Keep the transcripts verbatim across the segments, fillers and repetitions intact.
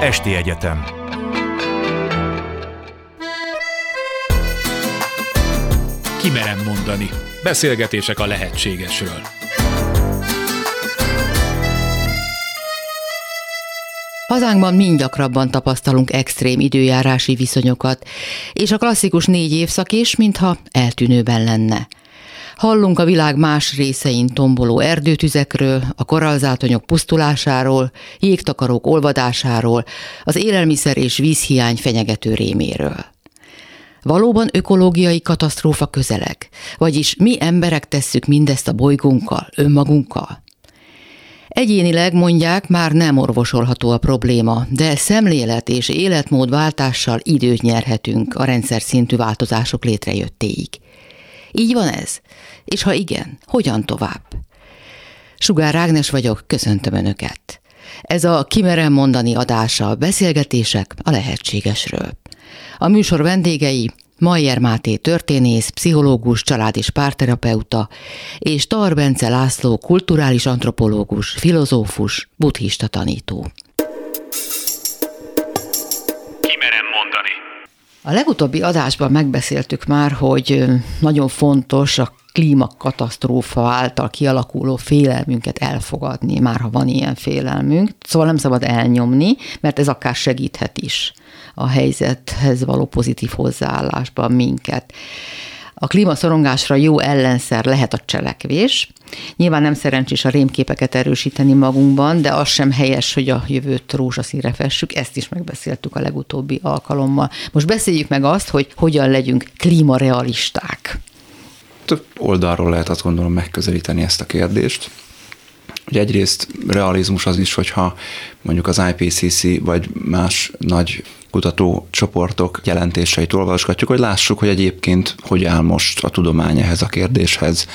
Esti Egyetem. Ki merem mondani. Beszélgetések a lehetségesről. Hazánkban mindgyakrabban tapasztalunk extrém időjárási viszonyokat, és a klasszikus négy évszak is, mintha eltűnőben lenne. Hallunk a világ más részein tomboló erdőtüzekről, a korallzátonyok pusztulásáról, jégtakarók olvadásáról, az élelmiszer és vízhiány fenyegető réméről. Valóban ökológiai katasztrófa közeleg, vagyis mi emberek tesszük mindezt a bolygónkkal, önmagunkkal? Egyénileg mondják, már nem orvosolható a probléma, de szemlélet és életmódváltással időt nyerhetünk a rendszer szintű változások létrejöttéig. Így van ez? És ha igen, hogyan tovább? Sugár Ágnes vagyok, köszöntöm Önöket. Ez a Ki merem mondani adása, beszélgetések a lehetségesről. A műsor vendégei Mayer Máté történész, pszichológus, család- és párterapeuta, és Tar Bence László kulturális antropológus, filozófus, buddhista tanító. Ki merem mondani? A legutóbbi adásban megbeszéltük már, hogy nagyon fontos a klímakatasztrófa által kialakuló félelmünket elfogadni, már ha van ilyen félelmünk, szóval nem szabad elnyomni, mert ez akár segíthet is a helyzethez való pozitív hozzáállásban minket. A klímaszorongásra jó ellenszer lehet a cselekvés. Nyilván nem szerencsés a rémképeket erősíteni magunkban, de az sem helyes, hogy a jövőt rózsaszínre fessük, ezt is megbeszéltük a legutóbbi alkalommal. Most beszéljük meg azt, hogy hogyan legyünk klímarealisták. Több oldalról lehet azt gondolom megközelíteni ezt a kérdést. Ugye egyrészt realizmus az is, hogyha mondjuk az I P C C vagy más nagy kutatócsoportok jelentéseit olvasgatjuk, hogy lássuk, hogy egyébként hogy áll most a tudomány ehhez a kérdéshez,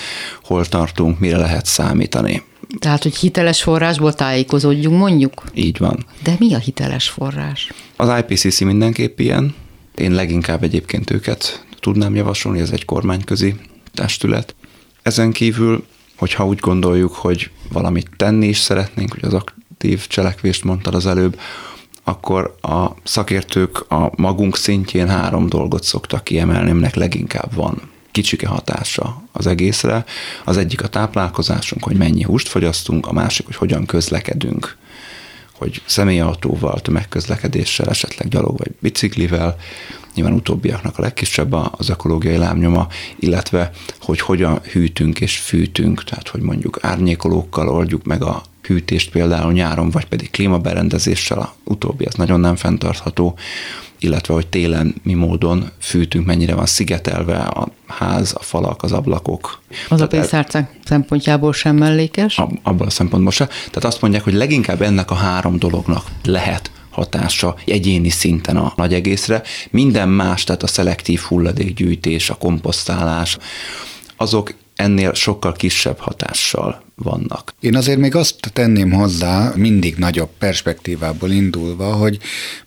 hol tartunk, mire lehet számítani. Tehát, hogy hiteles forrásból tájékozódjunk, mondjuk? Így van. De mi a hiteles forrás? Az I P C C mindenképp ilyen. Én leginkább egyébként őket tudnám javasolni, ez egy kormányközi testület. Ezen kívül, hogyha úgy gondoljuk, hogy valamit tenni is szeretnénk, hogy az aktív cselekvést mondtad az előbb, akkor a szakértők a magunk szintjén három dolgot szoktak kiemelni, aminek leginkább van kicsike hatása az egészre. Az egyik a táplálkozásunk, hogy mennyi húst fogyasztunk, a másik, hogy hogyan közlekedünk, hogy személyautóval, tömegközlekedéssel, esetleg gyalog vagy biciklivel, nyilván utóbbiaknak a legkisebb az ökológiai lábnyoma, illetve hogy hogyan hűtünk és fűtünk, tehát hogy mondjuk árnyékolókkal oldjuk meg a hűtést például nyáron, vagy pedig klímaberendezéssel, az utóbbi az nagyon nem fenntartható, illetve hogy télen mi módon fűtünk, mennyire van szigetelve a ház, a falak, az ablakok. Az a pénztárcánk szempontjából sem mellékes? Ab, abban a szempontból sem. Tehát azt mondják, hogy leginkább ennek a három dolognak lehet hatása egyéni szinten a nagy egészre. Minden más, tehát a szelektív hulladékgyűjtés, a komposztálás, azok ennél sokkal kisebb hatással vannak. Én azért még azt tenném hozzá, mindig nagyobb perspektívából indulva, hogy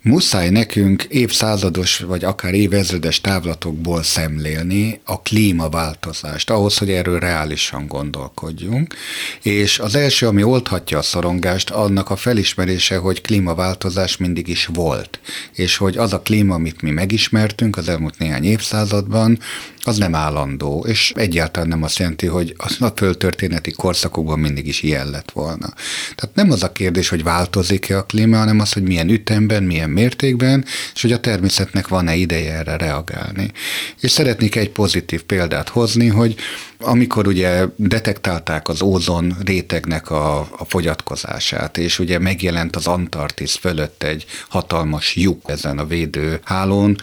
muszáj nekünk évszázados vagy akár évezredes távlatokból szemlélni a klímaváltozást, ahhoz, hogy erről reálisan gondolkodjunk. És az első, ami oldhatja a szorongást, annak a felismerése, hogy klímaváltozás mindig is volt, és hogy az a klíma, amit mi megismertünk az elmúlt néhány évszázadban, az nem állandó, és egyáltalán nem azt jelenti, hogy a földtörténeti korszakokban mindig is ilyen lett volna. Tehát nem az a kérdés, hogy változik-e a klíma, hanem az, hogy milyen ütemben, milyen mértékben, és hogy a természetnek van-e ideje erre reagálni. És szeretnék egy pozitív példát hozni, hogy amikor ugye detektálták az ózon rétegnek a, a fogyatkozását, és ugye megjelent az Antarktisz fölött egy hatalmas lyuk ezen a védőhálón,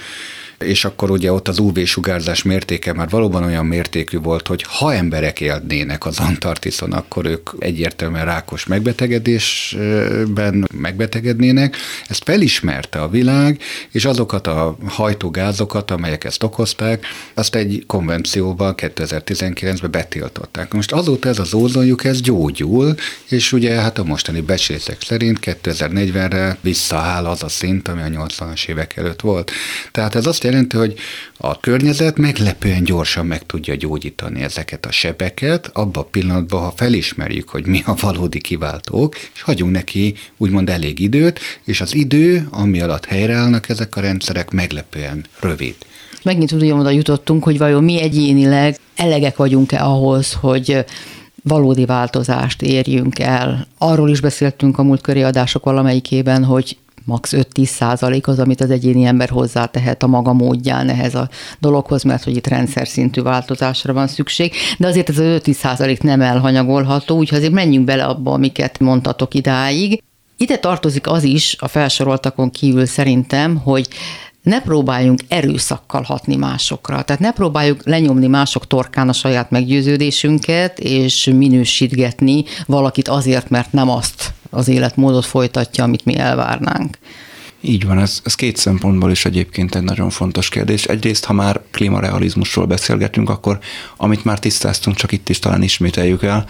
és akkor ugye ott az U V-sugárzás mértéke már valóban olyan mértékű volt, hogy ha emberek élnének az Antarktiszon, akkor ők egyértelműen rákos megbetegedésben megbetegednének. Ezt felismerte a világ, és azokat a hajtógázokat, amelyek ezt okozták, azt egy konvencióval kétezer-tizenkilencben betiltották. Most azóta ez az ózonlyuk, ez gyógyul, és ugye hát a mostani becslések szerint kétezer-negyvenre visszaáll az a szint, ami a nyolcvanas évek előtt volt. Tehát ez azt jelenti, hogy a környezet meglepően gyorsan meg tudja gyógyítani ezeket a sebeket, abban a pillanatban, ha felismerjük, hogy mi a valódi kiváltók, és hagyunk neki úgymond elég időt, és az idő, ami alatt helyreállnak ezek a rendszerek, meglepően rövid. Megint ugyan oda jutottunk, hogy vajon mi egyénileg elegek vagyunk-e ahhoz, hogy valódi változást érjünk el. Arról is beszéltünk a múltkori adások valamelyikében, hogy max. öt-tíz százalék az, amit az egyéni ember hozzátehet a maga módján ehhez a dologhoz, mert hogy itt rendszer szintű változásra van szükség, de azért ez az öt-tíz százalék nem elhanyagolható, úgyhogy azért menjünk bele abba, amiket mondtatok idáig. Ide tartozik az is, a felsoroltakon kívül szerintem, hogy ne próbáljunk erőszakkal hatni másokra, tehát ne próbáljuk lenyomni mások torkán a saját meggyőződésünket, és minősítgetni valakit azért, mert nem azt az életmódot folytatja, amit mi elvárnánk. Így van, ez, ez két szempontból is egyébként egy nagyon fontos kérdés. Egyrészt, ha már klímarealizmusról beszélgetünk, akkor amit már tisztáztunk, csak itt is talán ismételjük el,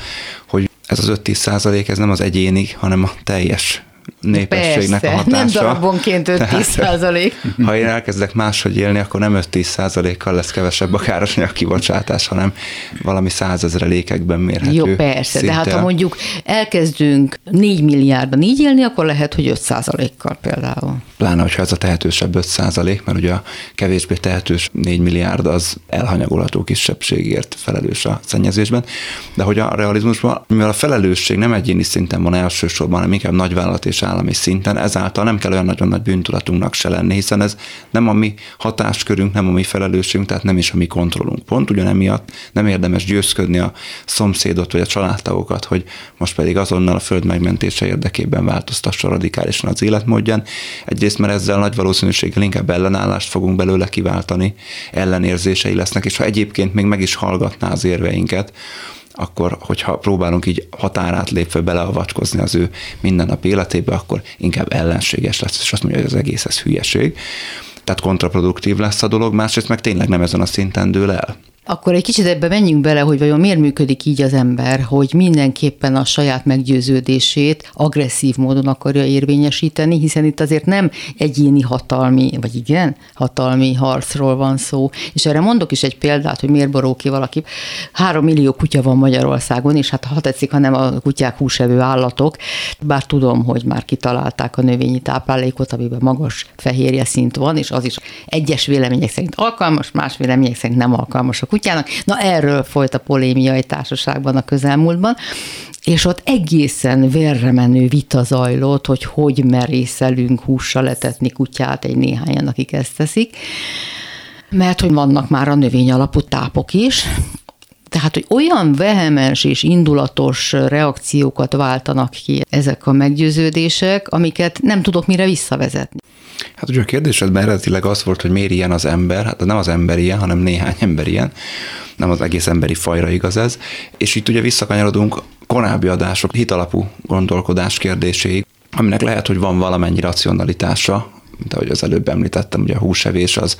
hogy ez az öt-tíz százalék, ez nem az egyéni, hanem a teljes népességnek persze, a hatása. Nem darabonként öt-tíz százalék. Ha én elkezdek máshogy élni, akkor nem öt-tíz százalékkal lesz kevesebb a károsanyag kibocsátás, hanem valami százezrelékekben mérhető. Jó, persze, szinttel. De hát ha mondjuk elkezdünk négy milliárdban így élni, akkor lehet, hogy öt százalékkal például. Pláne, hogyha ez a tehetősebb öt százalék, mert ugye a kevésbé tehetős négy milliárd az elhanyagolható kisebbségért felelős a szennyezésben, de hogy a realizmusban, mivel a felelősség nem egyéni szinten van elsősorban, hanem inkább nagyvállalat és állami szinten, ezáltal nem kell olyan nagyon nagy bűntudatunknak se lenni, hiszen ez nem a mi hatáskörünk, nem a mi felelősségünk, tehát nem is a mi kontrollunk. Pont ugyanemiatt nem érdemes győzködni a szomszédot vagy a családtagokat, hogy most pedig azonnal a föld megmentése érdekében változtassa radikálisan az életmódján. Egyrészt, mert ezzel nagy valószínűséggel inkább ellenállást fogunk belőle kiváltani, ellenérzései lesznek, és ha egyébként még meg is hallgatná az érveinket, akkor, hogyha próbálunk így határát lépve beleavatkozni az ő mindennapi életébe, akkor inkább ellenséges lesz, és azt mondja, hogy az egész ez hülyeség. Tehát kontraproduktív lesz a dolog, másrészt meg tényleg nem ezen a szinten dől el. Akkor egy kicsit ebbe menjünk bele, hogy vajon miért működik így az ember, hogy mindenképpen a saját meggyőződését agresszív módon akarja érvényesíteni, hiszen itt azért nem egyéni hatalmi, vagy igen, hatalmi harcról van szó. És erre mondok is egy példát, hogy miért borul ki valaki. Három millió kutya van Magyarországon, és hát ha tetszik, hanem a kutyák húsevő állatok, bár tudom, hogy már kitalálták a növényi táplálékot, amiben magas fehérje szint van, és az is egyes vélemények szerint alkalmas, más vélemények szerint nem alkalmas a kutyának. Na erről folyt a polémia egy társaságban a közelmúltban, és ott egészen vérremenő vita zajlott, hogy hogy merészelünk hússal etetni kutyát, egy néhányan, akik ezt teszik, mert hogy vannak már a növény alapú tápok is. Tehát, hogy olyan vehemens és indulatos reakciókat váltanak ki ezek a meggyőződések, amiket nem tudok mire visszavezetni. Hát ugye a kérdésedben eredetileg az volt, hogy miért ilyen az ember, hát nem az ember ilyen, hanem néhány ember ilyen, nem az egész emberi fajra igaz ez, és itt ugye visszakanyarodunk korábbi adások hitalapú gondolkodás kérdéséig, aminek lehet, hogy van valamennyi racionalitása, mint ahogy az előbb említettem, ugye a húsevés az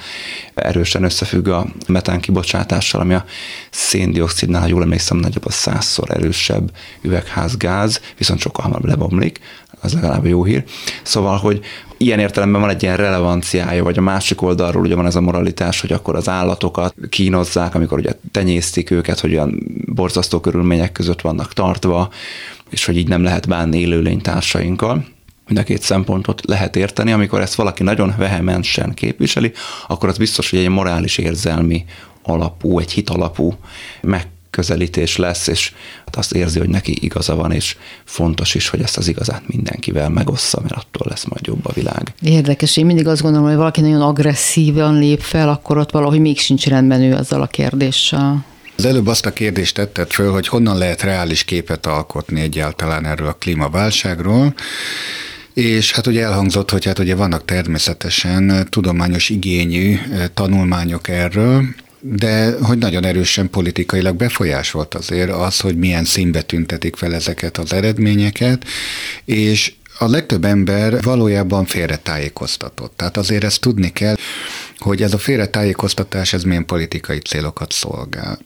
erősen összefügg a metán kibocsátással, ami a széndioxidnál, ha jól emlékszem, nagyobb a százszor erősebb üvegházgáz, viszont sokkal hamarabb lebomlik, az legalább jó hír. Szóval, hogy ilyen értelemben van egy ilyen relevanciája, vagy a másik oldalról ugye van ez a moralitás, hogy akkor az állatokat kínozzák, amikor ugye tenyésztik őket, hogy olyan borzasztó körülmények között vannak tartva, és hogy így nem lehet bánni élőlénytársainkkal. Mind a két szempontot lehet érteni, amikor ezt valaki nagyon vehemensen képviseli, akkor az biztos, hogy egy morális érzelmi alapú, egy hitalapú megközelítés lesz, és azt érzi, hogy neki igaza van, és fontos is, hogy ezt az igazát mindenkivel megossza, mert attól lesz majd jobb a világ. Érdekes, én mindig azt gondolom, hogy valaki nagyon agresszívan lép fel, akkor ott valahogy még sincs rendben ő azzal a kérdéssel. Az előbb azt a kérdést tetted föl, hogy honnan lehet reális képet alkotni egyáltalán erről a klímaválságról, és hát ugye elhangzott, hogy hát ugye vannak természetesen tudományos igényű tanulmányok erről, de hogy nagyon erősen politikailag befolyásolt azért az, hogy milyen színbe tüntetik fel ezeket az eredményeket, és a legtöbb ember valójában félretájékoztatott. Tehát azért ezt tudni kell, hogy ez a félretájékoztatás, ez milyen politikai célokat szolgál.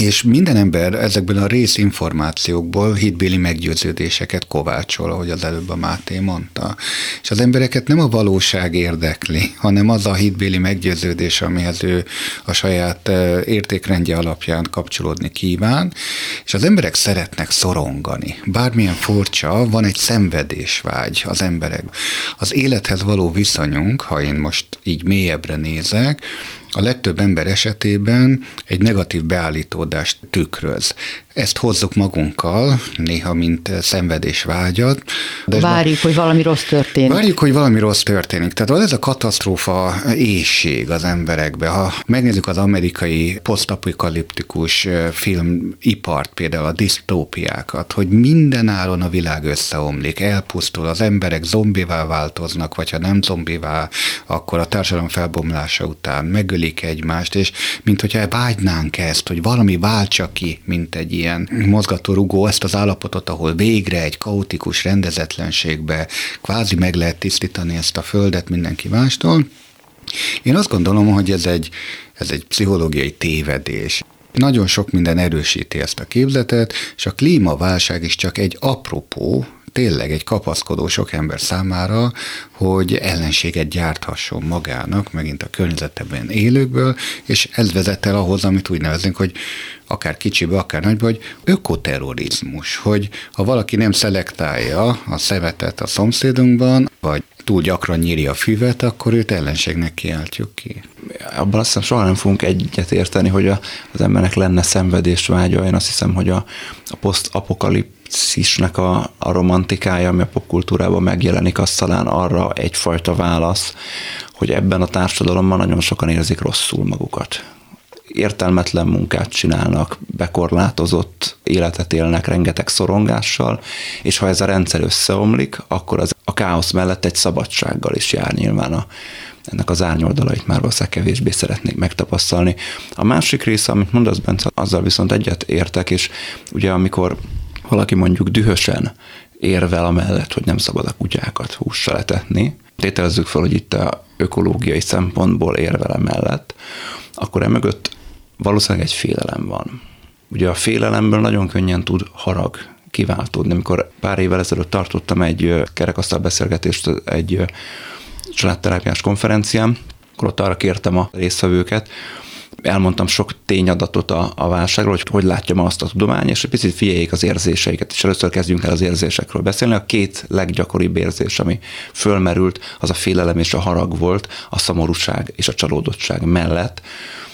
És minden ember ezekből a részinformációkból hitbéli meggyőződéseket kovácsol, ahogy az előbb a Máté mondta. És az embereket nem a valóság érdekli, hanem az a hitbéli meggyőződés, amihez ő a saját értékrendje alapján kapcsolódni kíván, és az emberek szeretnek szorongani. Bármilyen furcsa, van egy szenvedésvágy az emberek. Az élethez való viszonyunk, ha én most így mélyebbre nézek, a legtöbb ember esetében egy negatív beállítódást tükröz. Ezt hozzuk magunkkal, néha mint szenvedésvágyat. De várjuk, ez, hogy valami rossz történik. Várjuk, hogy valami rossz történik. Tehát van ez a katasztrófa éhség az emberekben. Ha megnézzük az amerikai posztapokaliptikus filmipart, például a disztópiákat, hogy mindenáron a világ összeomlik, elpusztul, az emberek zombivá változnak, vagy ha nem zombivá, akkor a társadalom felbomlása után megölik egymást, és minthogyha vágynánk ezt, hogy valami váltsa ki, mint egy ilyen mozgatórugó ezt az állapotot, ahol végre egy kaotikus rendezetlenségbe kvázi meg lehet tisztítani ezt a földet mindenki mástól. Én azt gondolom, hogy ez egy, ez egy pszichológiai tévedés. Nagyon sok minden erősíti ezt a képletet, és a klímaválság is csak egy apropó, tényleg egy kapaszkodó sok ember számára, hogy ellenséget gyárthasson magának, megint a környezetben élőkből, és ez vezet el ahhoz, amit úgy nevezünk, hogy akár kicsibe, akár nagyba, hogy ökoterrorizmus, hogy ha valaki nem szelektálja a szemetet a szomszédunkban, vagy túl gyakran nyírja a füvet, akkor őt ellenségnek kiáltjuk ki. Abban azt hiszem soha nem fogunk egyet érteni, hogy a, az embernek lenne szenvedés vágya. Én azt hiszem, hogy a, a posztapokaliptikus szisnek a, a romantikája, ami a popkultúrában megjelenik, az talán arra egyfajta válasz, hogy ebben a társadalomban nagyon sokan érzik rosszul magukat. Értelmetlen munkát csinálnak, bekorlátozott életet élnek rengeteg szorongással, és ha ez a rendszer összeomlik, akkor az a káosz mellett egy szabadsággal is jár nyilván a ennek az árnyoldalait már valószínűleg kevésbé szeretnék megtapasztalni. A másik része, amit mondasz, Bence, azzal viszont egyet értek, és ugye amikor valaki mondjuk dühösen érvel amellett, hogy nem szabad a kutyákat hússal etetni, tételezzük fel, hogy itt a ökológiai szempontból érvel amellett, akkor emögött valószínűleg egy félelem van. Ugye a félelemből nagyon könnyen tud harag kiváltódni. Amikor pár évvel ezelőtt tartottam egy kerekasztal beszélgetést egy családterápiás konferencián, akkor ott arra kértem a résztvevőket, elmondtam sok tényadatot a, a válságról, hogy hogy látja ma azt a tudomány, és egy picit figyeljék az érzéseiket, és először kezdjünk el az érzésekről beszélni. A két leggyakoribb érzés, ami fölmerült, az a félelem és a harag volt, a szomorúság és a csalódottság mellett.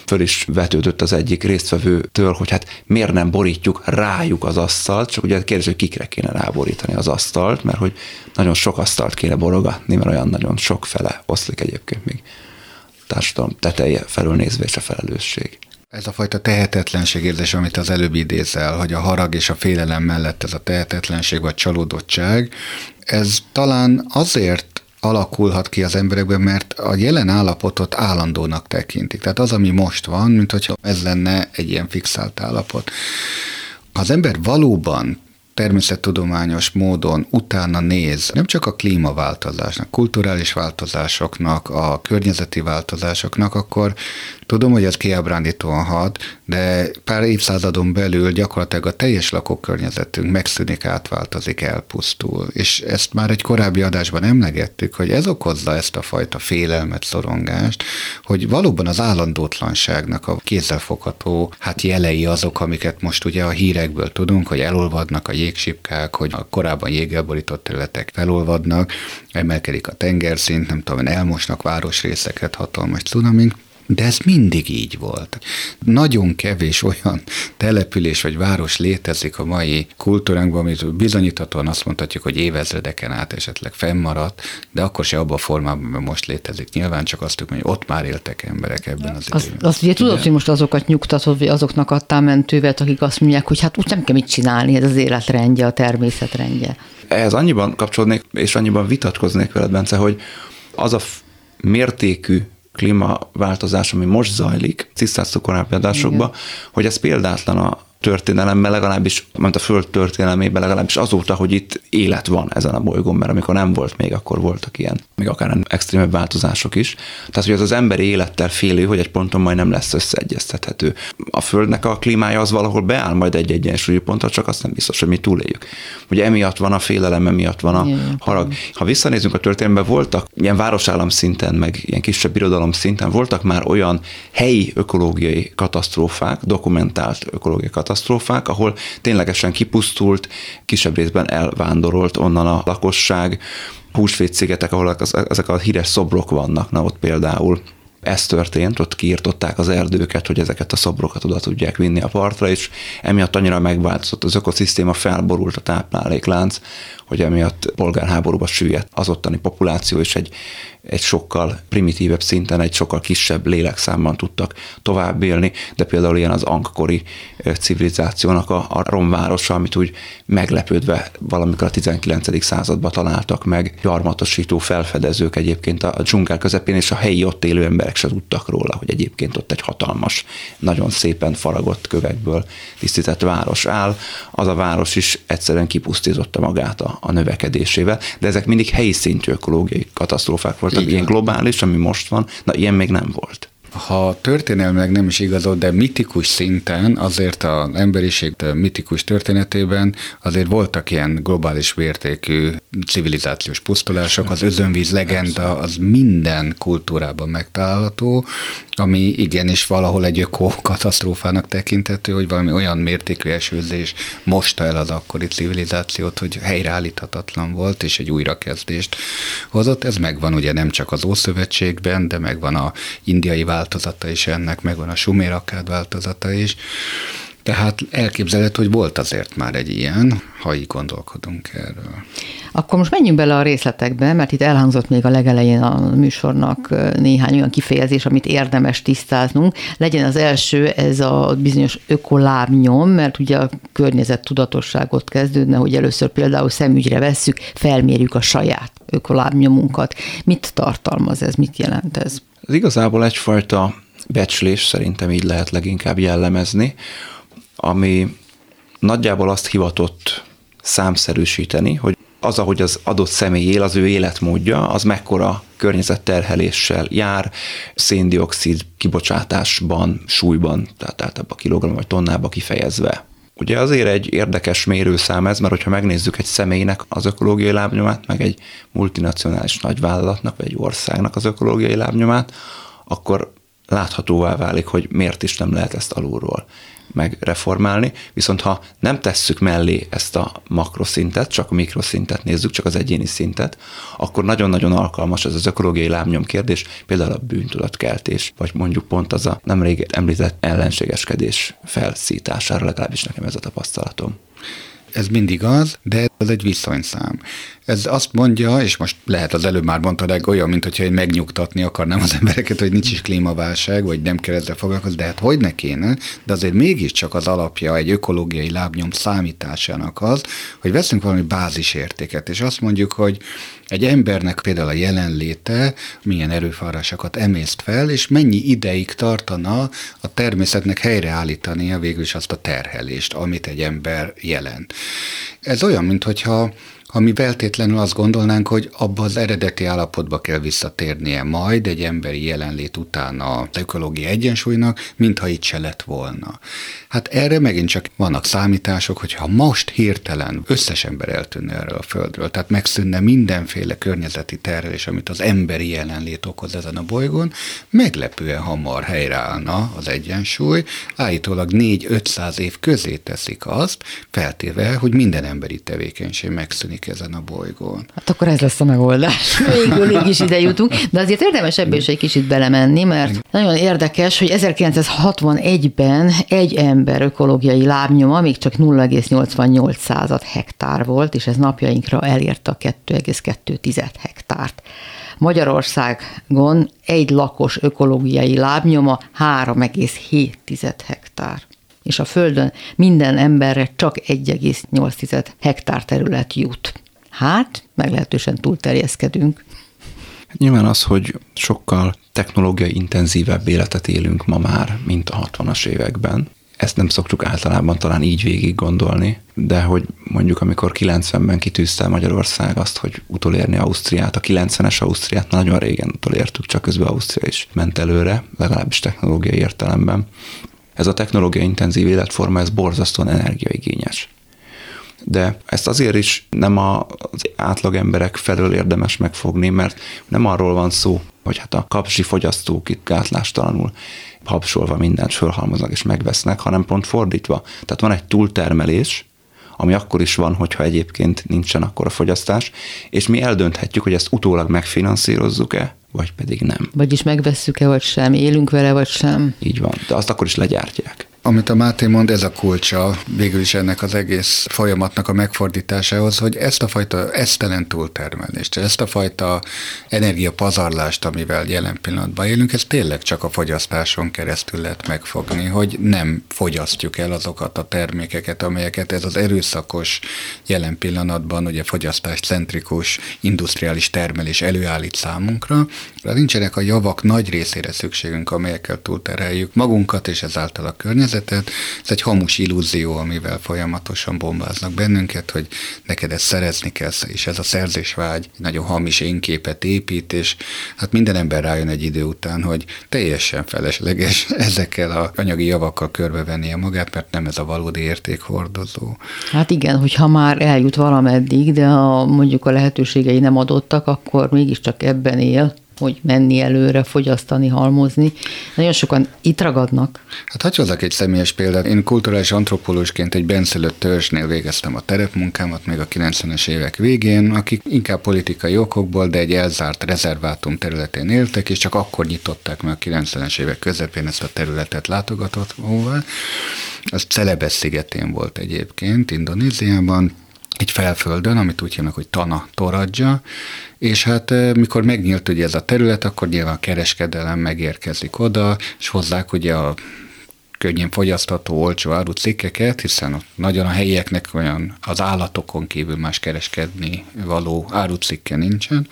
Föl is vetődött az egyik résztvevőtől, hogy hát miért nem borítjuk rájuk az asztalt, csak ugye kérdés, hogy kikre kéne ráborítani az asztalt, mert hogy nagyon sok asztalt kéne borogatni, mert olyan nagyon sok fele oszlik egyébként még társadalom teteje felől nézve és a felelősség. Ez a fajta tehetetlenség érzés, amit az előbb idézel, hogy a harag és a félelem mellett ez a tehetetlenség vagy csalódottság, ez talán azért alakulhat ki az emberekben, mert a jelen állapotot állandónak tekintik. Tehát az, ami most van, mint hogyha ez lenne egy ilyen fixált állapot. Ha az ember valóban természettudományos módon utána néz nem csak a klímaváltozásnak, kulturális változásoknak, a környezeti változásoknak, akkor tudom, hogy ez kiábrándítóan hat, de pár évszázadon belül gyakorlatilag a teljes lakókörnyezetünk megszűnik, átváltozik, elpusztul. És ezt már egy korábbi adásban emlegettük, hogy ez okozza ezt a fajta félelmet, szorongást, hogy valóban az állandótlanságnak a kézzelfogható hát jelei azok, amiket most ugye a hírekből tudunk, hogy elolvadnak a jégsipkák, hogy a korábban jéggel borított területek felolvadnak, emelkedik a tengerszint, nem tudom, elmosnak városrészeket, hatalmas cunamink. De ez mindig így volt. Nagyon kevés olyan település vagy város létezik a mai kultúránkban, amit bizonyíthatóan azt mondhatjuk, hogy évezredeken át esetleg fennmaradt, de akkor se abban a formában, mert most létezik. Nyilván csak azt tudjuk, hogy ott már éltek emberek ebben az azt, időben. Azt ugye tudod, hogy most azokat nyugtatod, vagy azoknak adtál mentővet, akik azt mondják, hogy hát úgy nem kell mit csinálni, ez az életrendje, a természetrendje. Ehhez annyiban kapcsolódnék, és annyiban vitatkoznék veled, Bence, hogy az a mértékű klímaváltozás, ami most zajlik, tisztáztuk korábbi adásokba, hogy ez példátlan a történelemmel, legalábbis, mint a Föld történelmében, legalábbis azóta, hogy itt élet van ezen a bolygón, mert amikor nem volt még, akkor voltak ilyen, még akár extrémebb változások is. Tehát, hogy az az emberi élettel félő, hogy egy ponton majd nem lesz összeegyeztethető. A Földnek a klímája az valahol beáll majd egy egyensúlyi pontra, csak azt nem biztos, hogy mi túléljük. Ugye emiatt van a félelem, emiatt van a harag. Ha visszanézünk a történelemben, voltak ilyen városállam szinten, meg ilyen kisebb birodalom szinten voltak már olyan helyi ökológiai katasztrófák, dokumentált ökológiai katasztrófák, ahol ténylegesen kipusztult, kisebb részben elvándorolt onnan a lakosság. Húsvétszigetek, ahol ezek a híres szobrok vannak, na ott például ez történt, ott kiirtották az erdőket, hogy ezeket a szobrokat oda tudják vinni a partra, és emiatt annyira megváltozott az ökoszisztéma, felborult a tápláléklánc, hogy emiatt polgárháborúba süllyedt az ottani populáció, és egy, egy sokkal primitívebb szinten, egy sokkal kisebb lélekszámban tudtak tovább élni, de például ilyen az angkori civilizációnak a, a romvárosa, amit úgy meglepődve valamikor a tizenkilencedik században találtak meg gyarmatosító felfedezők egyébként a dzsungel közepén, és a helyi ott élő emberek se tudtak róla, hogy egyébként ott egy hatalmas, nagyon szépen faragott kövekből tisztített város áll. Az a város is egyszerűen kipusztította magát a, a növekedésével, de ezek mindig helyi szintű ökológiai katasztrófák voltak, igen. Ilyen globális, ami most van, na ilyen még nem volt. Ha történelmileg nem is igazod, de mitikus szinten, azért az emberiség mitikus történetében azért voltak ilyen globális mértékű civilizációs pusztulások, az özönvíz legenda az minden kultúrában megtalálható, ami igenis valahol egy ökokatasztrófának tekinthető, hogy valami olyan mértékű esőzés mosta el az akkori civilizációt, hogy helyreállíthatatlan volt, és egy újrakezdést hozott. Ez megvan ugye nem csak az Ószövetségben, de megvan az indiai változata is ennek, megvan a sumérakkád változata is. Tehát elképzelhető, hogy volt azért már egy ilyen, ha így gondolkodunk erről. Akkor most menjünk bele a részletekbe, mert itt elhangzott még a legelején a műsornak néhány olyan kifejezés, amit érdemes tisztáznunk. Legyen az első, ez a bizonyos ökolábnyom, mert ugye a környezettudatosságot kezdődne, hogy először például szemügyre vesszük, felmérjük a saját ökolábnyomunkat. Mit tartalmaz ez, mit jelent ez? Ez igazából egyfajta becslés, szerintem így lehet leginkább jellemezni, ami nagyjából azt hivatott számszerűsíteni, hogy az, ahogy az adott személy él, az ő életmódja, az mekkora környezetterheléssel jár, szén-dioxid kibocsátásban, súlyban, tehát általában kilogramm vagy tonnába kifejezve. Ugye azért egy érdekes mérőszám ez, mert hogyha megnézzük egy személynek az ökológiai lábnyomát, meg egy multinacionális nagyvállalatnak, vagy egy országnak az ökológiai lábnyomát, akkor láthatóvá válik, hogy miért is nem lehet ezt alulról megreformálni, viszont ha nem tesszük mellé ezt a makroszintet, csak a mikroszintet nézzük, csak az egyéni szintet, akkor nagyon-nagyon alkalmas ez az ökológiai lábnyom kérdés, például a bűntudatkeltés, vagy mondjuk pont az a nemrég említett ellenségeskedés felszítására, legalábbis nekem ez a tapasztalatom. Ez mindig az, de ez egy viszonyszám. Ez azt mondja, és most lehet az előbb már mondta, de olyan, mint hogyha én megnyugtatni akarnám az embereket, hogy nincs is klímaválság, vagy nem kell ezzel foglalkozni, de hát hogy ne kéne, de azért mégiscsak az alapja egy ökológiai lábnyom számításának az, hogy veszünk valami bázisértéket, és azt mondjuk, hogy egy embernek például a jelenléte milyen erőforrásokat emészt fel, és mennyi ideig tartana a természetnek helyreállítania végül is azt a terhelést, amit egy ember jelent. Ez olyan, minthogyha ha mi feltétlenül azt gondolnánk, hogy abba az eredeti állapotba kell visszatérnie majd egy emberi jelenlét után a ökológiai egyensúlynak, mintha itt se lett volna. Hát erre megint csak vannak számítások, hogyha most hirtelen összes ember eltűnne erről a földről, tehát megszűnne mindenféle környezeti terhelés, amit az emberi jelenlét okoz ezen a bolygón, meglepően hamar helyreállna az egyensúly, állítólag négy-ötszáz év közé teszik azt, feltéve, hogy minden emberi tevékenység megszűnik ezen a bolygón. Hát akkor ez lesz a megoldás. Végül is ide jutunk, de azért érdemes ebből is egy kicsit belemenni, mert nagyon érdekes, hogy ezerkilencszázhatvanegyben egy ember ökológiai lábnyoma még csak nulla egész nyolcvannyolc század hektár volt, és ez napjainkra elérte a két egész kettő hektárt. Magyarországon egy lakos ökológiai lábnyoma három egész hét hektár. És a Földön minden emberre csak egy egész nyolc hektár terület jut. Hát, meglehetősen túlterjeszkedünk. Nyilván az, hogy sokkal technológiai intenzívebb életet élünk ma már, mint a hatvanas években. Ezt nem szoktuk általában talán így végig gondolni, de hogy mondjuk amikor kilencvenben kitűzte Magyarország azt, hogy utolérni Ausztriát, a kilencvenes Ausztriát nagyon régen utolértük, csak közben Ausztria is ment előre, legalábbis technológiai értelemben. Ez a technológiai intenzív életforma, ez borzasztóan energiaigényes. De ezt azért is nem az átlag emberek felől érdemes megfogni, mert nem arról van szó, hogy hát a kapzsi fogyasztók itt gátlástalanul habsolva mindent fölhalmoznak és megvesznek, hanem pont fordítva. Tehát van egy túltermelés, ami akkor is van, hogyha egyébként nincsen akkora fogyasztás, és mi eldönthetjük, hogy ezt utólag megfinanszírozzuk-e, vagy pedig nem. Vagyis megvesszük-e, vagy sem, élünk vele, vagy sem. Így van, de azt akkor is legyártják. Amit a Máté mond, ez a kulcsa végül is ennek az egész folyamatnak a megfordításához, hogy ezt a fajta esztelen túltermelést, ezt a fajta energiapazarlást, amivel jelen pillanatban élünk, ez tényleg csak a fogyasztáson keresztül lehet megfogni, hogy nem fogyasztjuk el azokat a termékeket, amelyeket ez az erőszakos jelen pillanatban, ugye fogyasztáscentrikus, industriális termelés előállít számunkra, de nincsenek a javak nagy részére szükségünk, amelyekkel túltereljük magunkat és ezáltal a környezetet. Ez egy hamus illúzió, amivel folyamatosan bombáznak bennünket, hogy neked ezt szerezni kell, és ez a szerzésvágy nagyon hamis énképet épít, és hát minden ember rájön egy idő után, hogy teljesen felesleges ezekkel az anyagi javakkal körbevennie magát, mert nem ez a valódi értékhordozó. Hát igen, hogyha már eljut valameddig, de ha mondjuk a lehetőségei nem adottak, akkor mégiscsak ebben él, hogy menni előre, fogyasztani, halmozni. Nagyon sokan itt ragadnak. Hát hagyj hozzak egy személyes példát. Én kulturális antropológusként egy benszülött törzsnél végeztem a terepmunkámat még a kilencvenes évek végén, akik inkább politikai okokból, de egy elzárt rezervátum területén éltek, és csak akkor nyitották meg a kilencvenes évek közepén ezt a területet látogatottól. Az Celebes szigetén volt egyébként, Indonéziában, egy felföldön, amit úgy hívnak, hogy Tana Toraja, és hát mikor megnyílt ugye ez a terület, akkor nyilván a kereskedelem megérkezik oda, és hozzák ugye a könnyen fogyasztható, olcsó áru cikkeket, hiszen nagyon a helyieknek olyan az állatokon kívül más kereskedni való árucikke nincsen.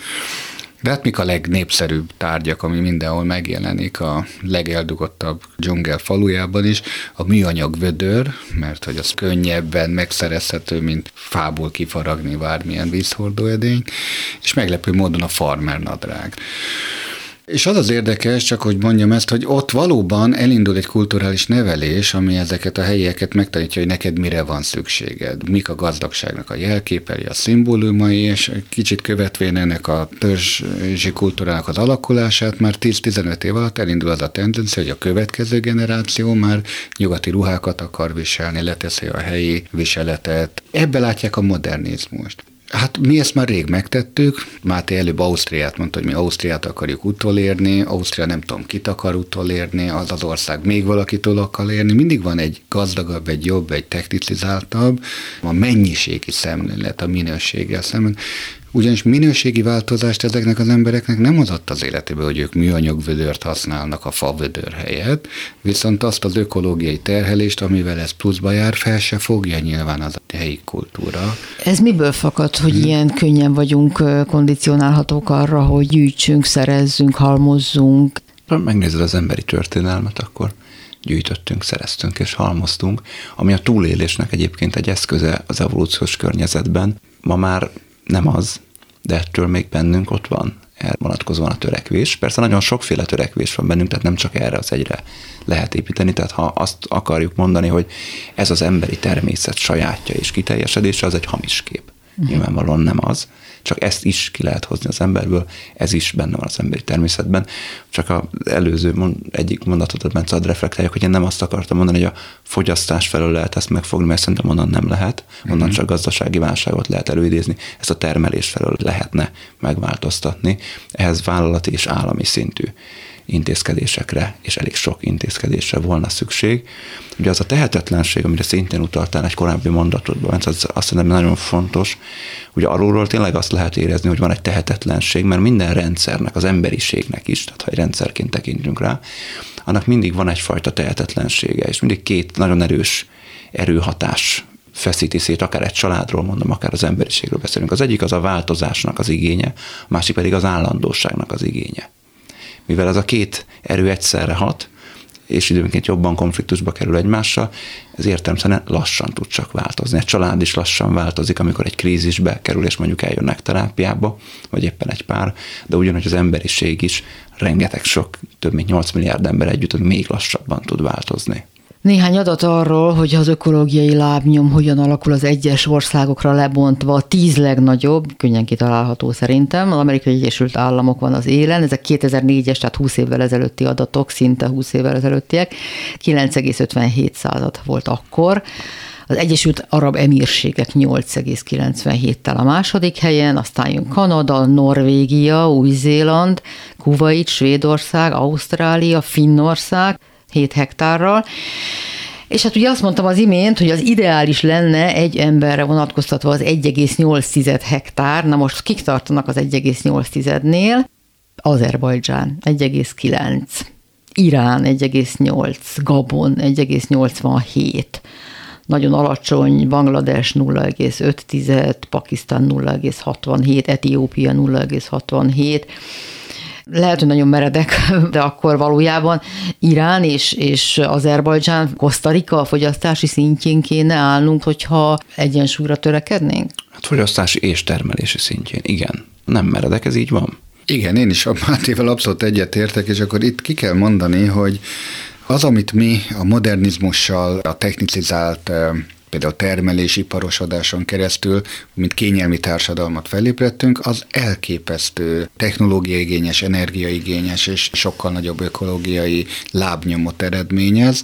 De hát mik a legnépszerűbb tárgyak, ami mindenhol megjelenik a legeldugottabb dzsungel falujában is? A műanyag vödör, mert hogy az könnyebben megszerezhető, mint fából kifaragni bármilyen vízhordóedényt, és meglepő módon a farmer nadrág. És az az érdekes, csak hogy mondjam ezt, hogy ott valóban elindul egy kulturális nevelés, ami ezeket a helyieket megtanítja, hogy neked mire van szükséged, mik a gazdagságnak a jelképei, a szimbólumai, és kicsit követvén ennek a törzsi kultúrának az alakulását, már tíz-tizenöt év alatt elindul az a tendencia, hogy a következő generáció már nyugati ruhákat akar viselni, leteszi a helyi viseletet. Ebbe látják a modernizmust. Hát mi ezt már rég megtettük. Máté előbb Ausztriát mondta, hogy mi Ausztriát akarjuk utolérni, Ausztria nem tudom kit akar utolérni, az az ország még valakitől akar érni. Mindig van egy gazdagabb, egy jobb, egy technicizáltabb, a mennyiségi szemlélet, a minőséggel szemben. Ugyanis minőségi változást ezeknek az embereknek nem adott az életébe, hogy ők műanyagvödört használnak a favödör helyett, viszont azt az ökológiai terhelést, amivel ez pluszba jár, fel se fogja nyilván az a helyi kultúra. Ez miből fakad, hogy hmm. ilyen könnyen vagyunk kondicionálhatók arra, hogy gyűjtsünk, szerezzünk, halmozzunk? Megnézed az emberi történelmet, akkor gyűjtöttünk, szereztünk és halmoztunk, ami a túlélésnek egyébként egy eszköze az evolúciós környezetben. Ma már nem az, de ettől még bennünk ott van, erre vonatkozóan a törekvés. Persze nagyon sokféle törekvés van bennünk, tehát nem csak erre az egyre lehet építeni, tehát ha azt akarjuk mondani, hogy ez az emberi természet sajátja és kiteljesedése, az egy hamis kép. Uh-huh. Nyilvánvalóan nem az, csak ezt is ki lehet hozni az emberből, ez is benne van az emberi természetben. Csak az előző mond, egyik mondatot, mert szóval reflektáljuk, hogy én nem azt akartam mondani, hogy a fogyasztás felől lehet ezt megfogni, mert szerintem onnan nem lehet, onnan uh-huh. csak gazdasági válságot lehet előidézni, ezt a termelés felől lehetne megváltoztatni. Ehhez vállalati és állami szintű intézkedésekre, és elég sok intézkedésre volna szükség. Ugye az a tehetetlenség, amire szintén utaltál egy korábbi mondatodban, az azt hiszem nagyon fontos, ugye arról tényleg azt lehet érezni, hogy van egy tehetetlenség, mert minden rendszernek, az emberiségnek is, tehát ha egy rendszerként tekintünk rá, annak mindig van egyfajta tehetetlensége, és mindig két nagyon erős erőhatás feszíti szét, akár egy családról mondom, akár az emberiségről beszélünk. Az egyik az a változásnak az igénye, a másik pedig az állandóságnak az igénye. Mivel ez a két erő egyszerre hat, és időnként jobban konfliktusba kerül egymással, ez értelemszerűen lassan tud csak változni. Egy család is lassan változik, amikor egy krízisbe kerül, és mondjuk eljönnek terápiába, vagy éppen egy pár, de ugyanúgy az emberiség is rengeteg sok, több mint nyolc milliárd ember együtt még lassabban tud változni. Néhány adat arról, hogy az ökológiai lábnyom hogyan alakul az egyes országokra lebontva, a tíz legnagyobb, könnyen kitalálható szerintem, az Amerikai Egyesült Államok van az élen, ezek kétezer-négyes, tehát húsz évvel ezelőtti adatok, szinte húsz évvel ezelőttiek, kilenc egész ötvenhét század volt akkor. Az Egyesült Arab Emírségek nyolc egész kilencvenhét tized a második helyen, aztán jön Kanada, Norvégia, Új-Zéland, Kuvait, Svédország, Ausztrália, Finnország, hét hektárral, és hát ugye azt mondtam az imént, hogy az ideális lenne egy emberre vonatkoztatva az egy egész nyolc tized hektár, na most kik tartanak az egy egész nyolc tizednél? Azerbajdzsán egy egész kilenc, Irán egy egész nyolc, Gabon egy egész nyolcvanhét, nagyon alacsony, Banglades nulla egész öt tized, Pakisztán nulla egész hatvanhét, Etiópia nulla egész hatvanhét, lehet, hogy nagyon meredek, de akkor valójában Irán és, és Azerbajdzsán, Costa Rica a fogyasztási szintjén kéne állnunk, hogyha egyensúlyra törekednénk? Hát fogyasztási és termelési szintjén, igen. Nem meredek, ez így van? Igen, én is a Mátéval abszolút egyetértek, és akkor itt ki kell mondani, hogy az, amit mi a modernizmussal, a technicizált például termelés, iparosodáson keresztül, mint kényelmi társadalmat felébredtünk, az elképesztő technológiaigényes, energiaigényes és sokkal nagyobb ökológiai lábnyomot eredményez.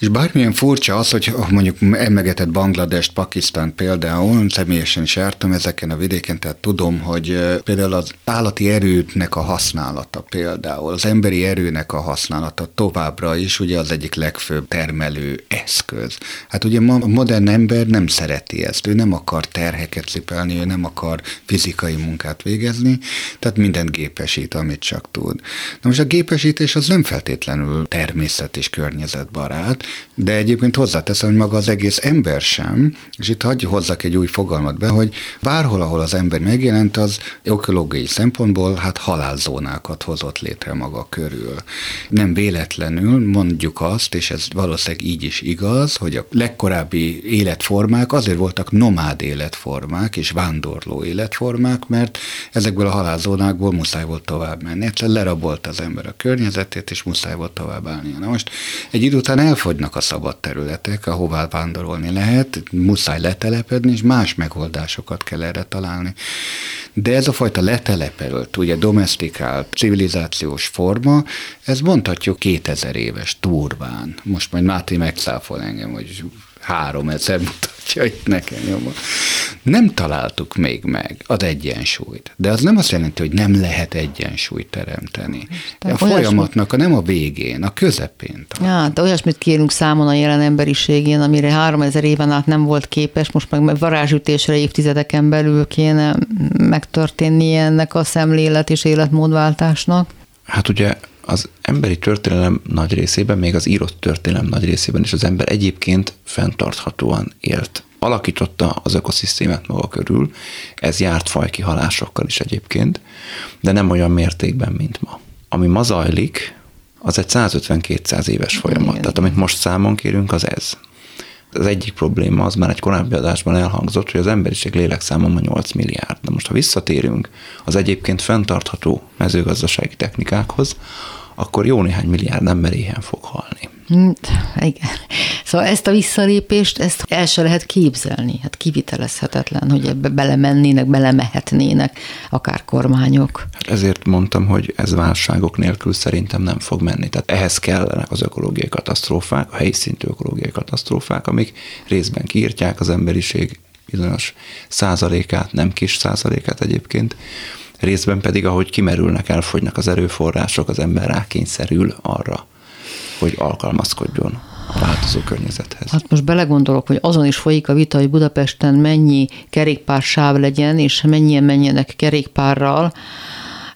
És bármilyen furcsa az, hogy mondjuk emlegetett Bangladest, Pakisztán például, személyesen is jártam ezeken a vidéken, tehát tudom, hogy például az állati erőnek a használata például, az emberi erőnek a használata továbbra is ugye az egyik legfőbb termelő eszköz. Hát ugye ma a modern ember nem szereti ezt, ő nem akar terheket cipelni, ő nem akar fizikai munkát végezni, tehát mindent gépesít, amit csak tud. Na most a gépesítés az nem feltétlenül természet és környezetbarát, de egyébként hozzáteszem, hogy maga az egész ember sem, és itt hagyj hozzak egy új fogalmat be, hogy bárhol, ahol az ember megjelent, az ökológiai szempontból hát halálzónákat hozott létre maga körül. Nem véletlenül mondjuk azt, és ez valószínűleg így is igaz, hogy a legkorábbi életformák azért voltak nomád életformák és vándorló életformák, mert ezekből a halálzónákból muszáj volt tovább menni. Egyszer lerabolt az ember a környezetét, és muszáj volt tovább állnia. Na most egy idő után elfogy a szabad területek, ahová vándorolni lehet, muszáj letelepedni, és más megoldásokat kell erre találni. De ez a fajta letelepedett, ugye domestikált, civilizációs forma, ez mondhatjuk kétezer éves durván. Most majd Máté megszáfol engem, hogy három ezer mutatja itt nekem jobban. Nem találtuk még meg az egyensúlyt, de az nem azt jelenti, hogy nem lehet egyensúlyt teremteni. De a folyamatnak a nem a végén, a közepén találunk. Ja, de olyasmit kérünk számon a jelen emberiségén, amire három ezer éven át nem volt képes, most meg varázsütésre évtizedeken belül kéne megtörténnie ennek a szemlélet és életmódváltásnak. Hát ugye az emberi történelem nagy részében, még az írott történelem nagy részében is az ember egyébként fenntarthatóan élt. Alakította az ökoszisztémát maga körül, ez járt fajkihalásokkal is egyébként, de nem olyan mértékben, mint ma. Ami ma zajlik, az egy százötven-kétszáz éves folyamat. Igen. Tehát amit most számon kérünk, az ez. Az egyik probléma, az már egy korábbi adásban elhangzott, hogy az emberiség lélekszáma ma nyolc milliárd. Na most, ha visszatérünk az egyébként fenntartható mezőgazdasági technikákhoz, akkor jó néhány milliárd ember éhen fog halni. Igen. Szóval ezt a visszalépést, ezt el se lehet képzelni. Hát kivitelezhetetlen, hogy ebbe belemennének, belemehetnének akár kormányok. Ezért mondtam, hogy ez válságok nélkül szerintem nem fog menni. Tehát ehhez kellenek az ökológiai katasztrófák, a helyi szintű ökológiai katasztrófák, amik részben kiírtják az emberiség bizonyos százalékát, nem kis százalékát egyébként, részben pedig, ahogy kimerülnek, elfogynak az erőforrások, az ember rákényszerül arra, hogy alkalmazkodjon a változó környezethez. Hát most belegondolok, hogy azon is folyik a vita, hogy Budapesten mennyi kerékpársáv legyen, és mennyien menjenek kerékpárral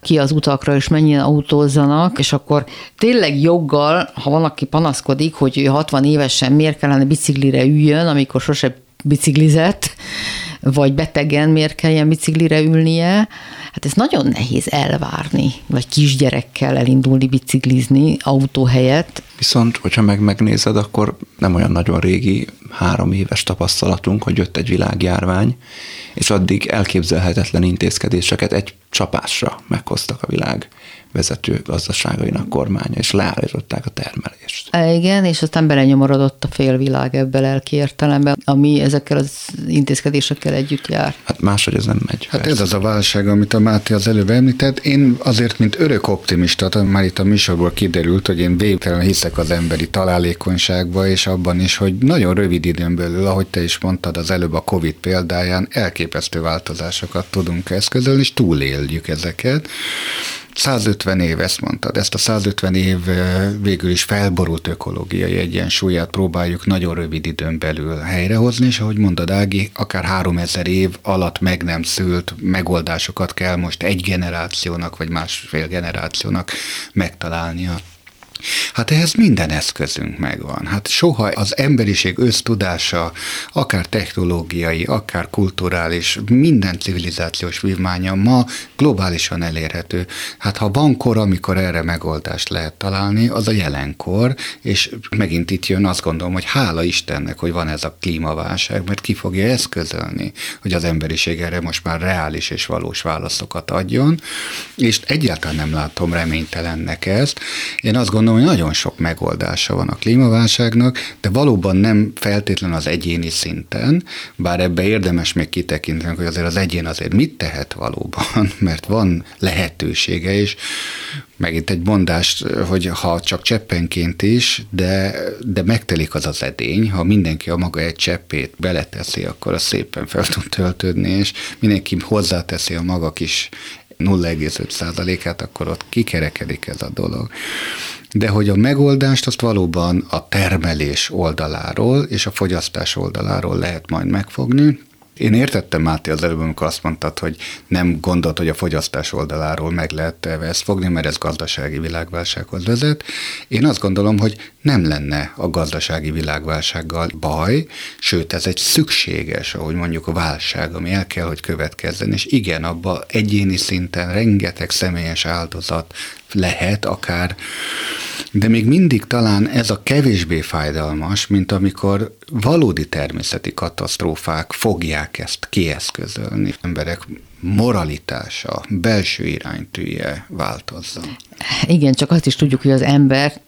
ki az utakra, és mennyien autózzanak, és akkor tényleg joggal, ha van, aki panaszkodik, hogy hatvan évesen miért kellene biciklire üljön, amikor sose biciklizett, vagy betegen miért kelljen biciklire ülnie. Hát ez nagyon nehéz elvárni, vagy kisgyerekkel elindulni biciklizni autó helyett. Viszont, hogyha meg megnézed, akkor nem olyan nagyon régi három éves tapasztalatunk, hogy jött egy világjárvány, és addig elképzelhetetlen intézkedéseket egy csapásra meghoztak a világ vezető gazdaságainak kormánya, és leállították a termelést. Igen, és aztán belenyomorodott a félvilág ebbe lelki értelemben, ami ezekkel az intézkedésekkel együtt jár. Hát máshogy ez nem megy. Hát persze. Ez az a válság, amit a Máté az előbb említett. Én azért, mint örök optimista, már itt a műsorból kiderült, hogy én végtelen hiszek az emberi találékonyságba, és abban is, hogy nagyon rövid időn belül, ahogy te is mondtad az előbb a Covid példáján, elképesztő változásokat tudunk eszközölni, és túléljük ezeket. százötven év, ezt mondtad, ezt a százötven év végül is felborult ökológiai egyensúlyát próbáljuk nagyon rövid időn belül helyrehozni, és ahogy mondod, Ági, akár háromezer év alatt meg nem szült megoldásokat kell most egy generációnak, vagy másfél generációnak megtalálnia. Hát ehhez minden eszközünk megvan. Hát soha az emberiség össztudása, akár technológiai, akár kulturális, minden civilizációs vívmánya ma globálisan elérhető. Hát ha van kor, amikor erre megoldást lehet találni, az a jelenkor, és megint itt jön, azt gondolom, hogy hála Istennek, hogy van ez a klímaválság, mert ki fogja eszközölni, hogy az emberiség erre most már reális és valós válaszokat adjon, és egyáltalán nem látom reménytelennek ezt. Én azt gondolom, hogy nagyon sok megoldása van a klímaválságnak, de valóban nem feltétlen az egyéni szinten, bár ebbe érdemes még kitekinteni, hogy azért az egyén azért mit tehet valóban, mert van lehetősége is. Megint egy mondást, hogy ha csak cseppenként is, de, de megtelik az az edény, ha mindenki a maga egy cseppét beleteszi, akkor az szépen fel tud töltődni, és mindenki hozzáteszi a maga kis nulla egész öt százalékát, akkor ott kikerekedik ez a dolog. De hogy a megoldást azt valóban a termelés oldaláról és a fogyasztás oldaláról lehet majd megfogni. Én értettem, Máté, az előbb, amikor azt mondtad, hogy nem gondolt, hogy a fogyasztás oldaláról meg lehet ezt fogni, mert ez gazdasági világválsághoz vezet. Én azt gondolom, hogy nem lenne a gazdasági világválsággal baj, sőt, ez egy szükséges, ahogy mondjuk a válság, ami el kell, hogy következzen, és igen, abban egyéni szinten rengeteg személyes áldozat lehet akár, de még mindig talán ez a kevésbé fájdalmas, mint amikor valódi természeti katasztrófák fogják ezt kieszközölni. Emberek moralitása, belső iránytűje változzon. Igen, csak azt is tudjuk, hogy az ember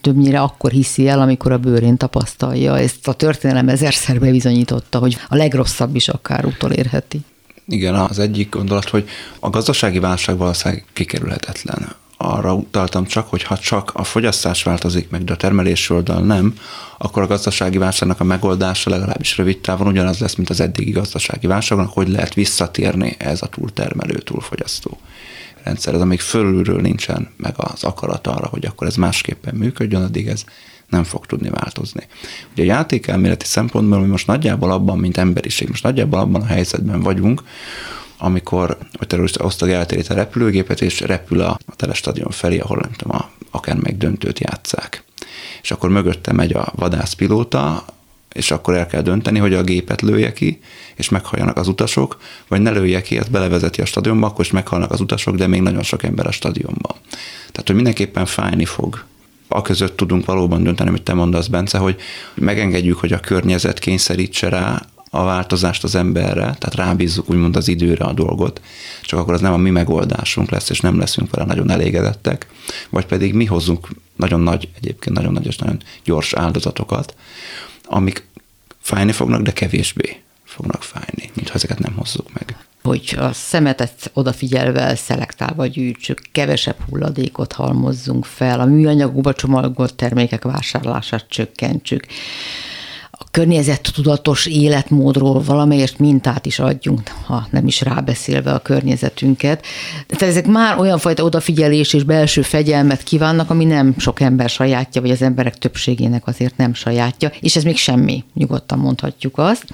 többnyire akkor hiszi el, amikor a bőrén tapasztalja. Ezt a történelem ezerszer bebizonyította, hogy a legrosszabb is akár utolérheti. Igen, az egyik gondolat, hogy a gazdasági válság valószínűleg kikerülhetetlen. Arra utaltam csak, hogy ha csak a fogyasztás változik meg, de a termelési oldal nem, akkor a gazdasági válságnak a megoldása legalábbis rövid távon ugyanaz lesz, mint az eddigi gazdasági válságnak, hogy lehet visszatérni ez a túltermelő, túlfogyasztó rendszer. Ez amíg fölülről nincsen meg az akarat arra, hogy akkor ez másképpen működjön, addig ez nem fog tudni változni. Ugye a játékelméleti szempontból mi most nagyjából abban, mint emberiség, most nagyjából abban a helyzetben vagyunk, amikor a terrorista osztag eltérít a repülőgépet, és repül a telestadion felé, ahol nem tudom, a, akár megdöntőt játsszák. És akkor mögötte megy a vadászpilóta, és akkor el kell dönteni, hogy a gépet lője ki, és meghaljanak az utasok, vagy ne lője ki, ezt belevezeti a stadionba, akkor is meghalnak az utasok, de még nagyon sok ember a stadionban. Tehát, hogy mindenképpen fájni fog. Aközött tudunk valóban dönteni, amit te mondasz, Bence, hogy megengedjük, hogy a környezet kényszerítse rá a változást az emberre, tehát rábízzuk úgymond az időre a dolgot, csak akkor az nem a mi megoldásunk lesz, és nem leszünk vele nagyon elégedettek, vagy pedig mi hozzunk nagyon nagy, egyébként nagyon nagy és nagyon gyors áldozatokat, amik fájni fognak, de kevésbé fognak fájni, mintha ezeket nem hozzuk meg. Hogy a szemetet odafigyelve, szelektálva gyűjtsük, kevesebb hulladékot halmozzunk fel, a műanyagba csomagolt termékek vásárlását csökkentsük, a környezettudatos életmódról valamelyest mintát is adjunk, ha nem is rábeszélve a környezetünket. Tehát ezek már olyan fajta odafigyelés és belső fegyelmet kívánnak, ami nem sok ember sajátja, vagy az emberek többségének azért nem sajátja, és ez még semmi, nyugodtan mondhatjuk azt.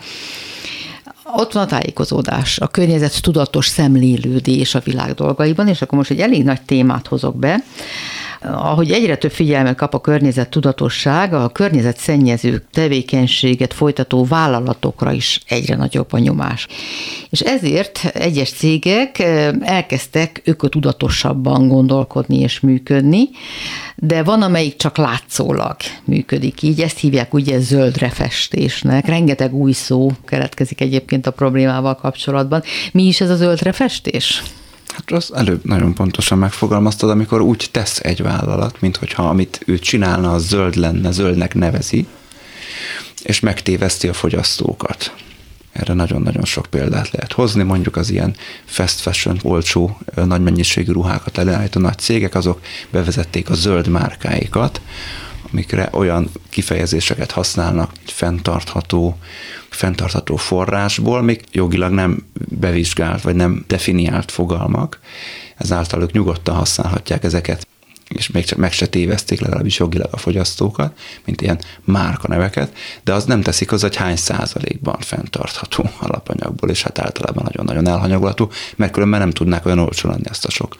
Ott van a tájékozódás, a környezet tudatos szemlélődés a világ dolgaiban, és akkor most egy elég nagy témát hozok be, Ahogy egyre több figyelmet kap a környezettudatosság, a környezetszennyező tevékenységet folytató vállalatokra is egyre nagyobb a nyomás. És ezért egyes cégek elkezdtek ökotudatosabban gondolkodni és működni, de van, amelyik csak látszólag működik így, ezt hívják ugye zöldre festésnek. Rengeteg új szó keletkezik egyébként a problémával kapcsolatban. Mi is ez a zöldre festés? Hát az előbb nagyon pontosan megfogalmaztad, amikor úgy tesz egy vállalat, minthogyha amit ő csinálna, az zöld lenne, zöldnek nevezi, és megtéveszti a fogyasztókat. Erre nagyon-nagyon sok példát lehet hozni, mondjuk az ilyen fast fashion, olcsó, nagy mennyiségű ruhákat előállító nagy cégek, azok bevezették a zöld márkáikat, amikre olyan kifejezéseket használnak, egy fenntartható, fenntartható forrásból, még jogilag nem bevizsgált, vagy nem definiált fogalmak, ezáltal ők nyugodtan használhatják ezeket, és még csak meg se tévezték legalábbis jogilag a fogyasztókat, mint ilyen márkaneveket, de az nem teszik hozzá, hogy hány százalékban fenntartható alapanyagból, és hát általában nagyon-nagyon elhanyagolható, mert különben nem tudnák olyan olcsón adni ezt a sok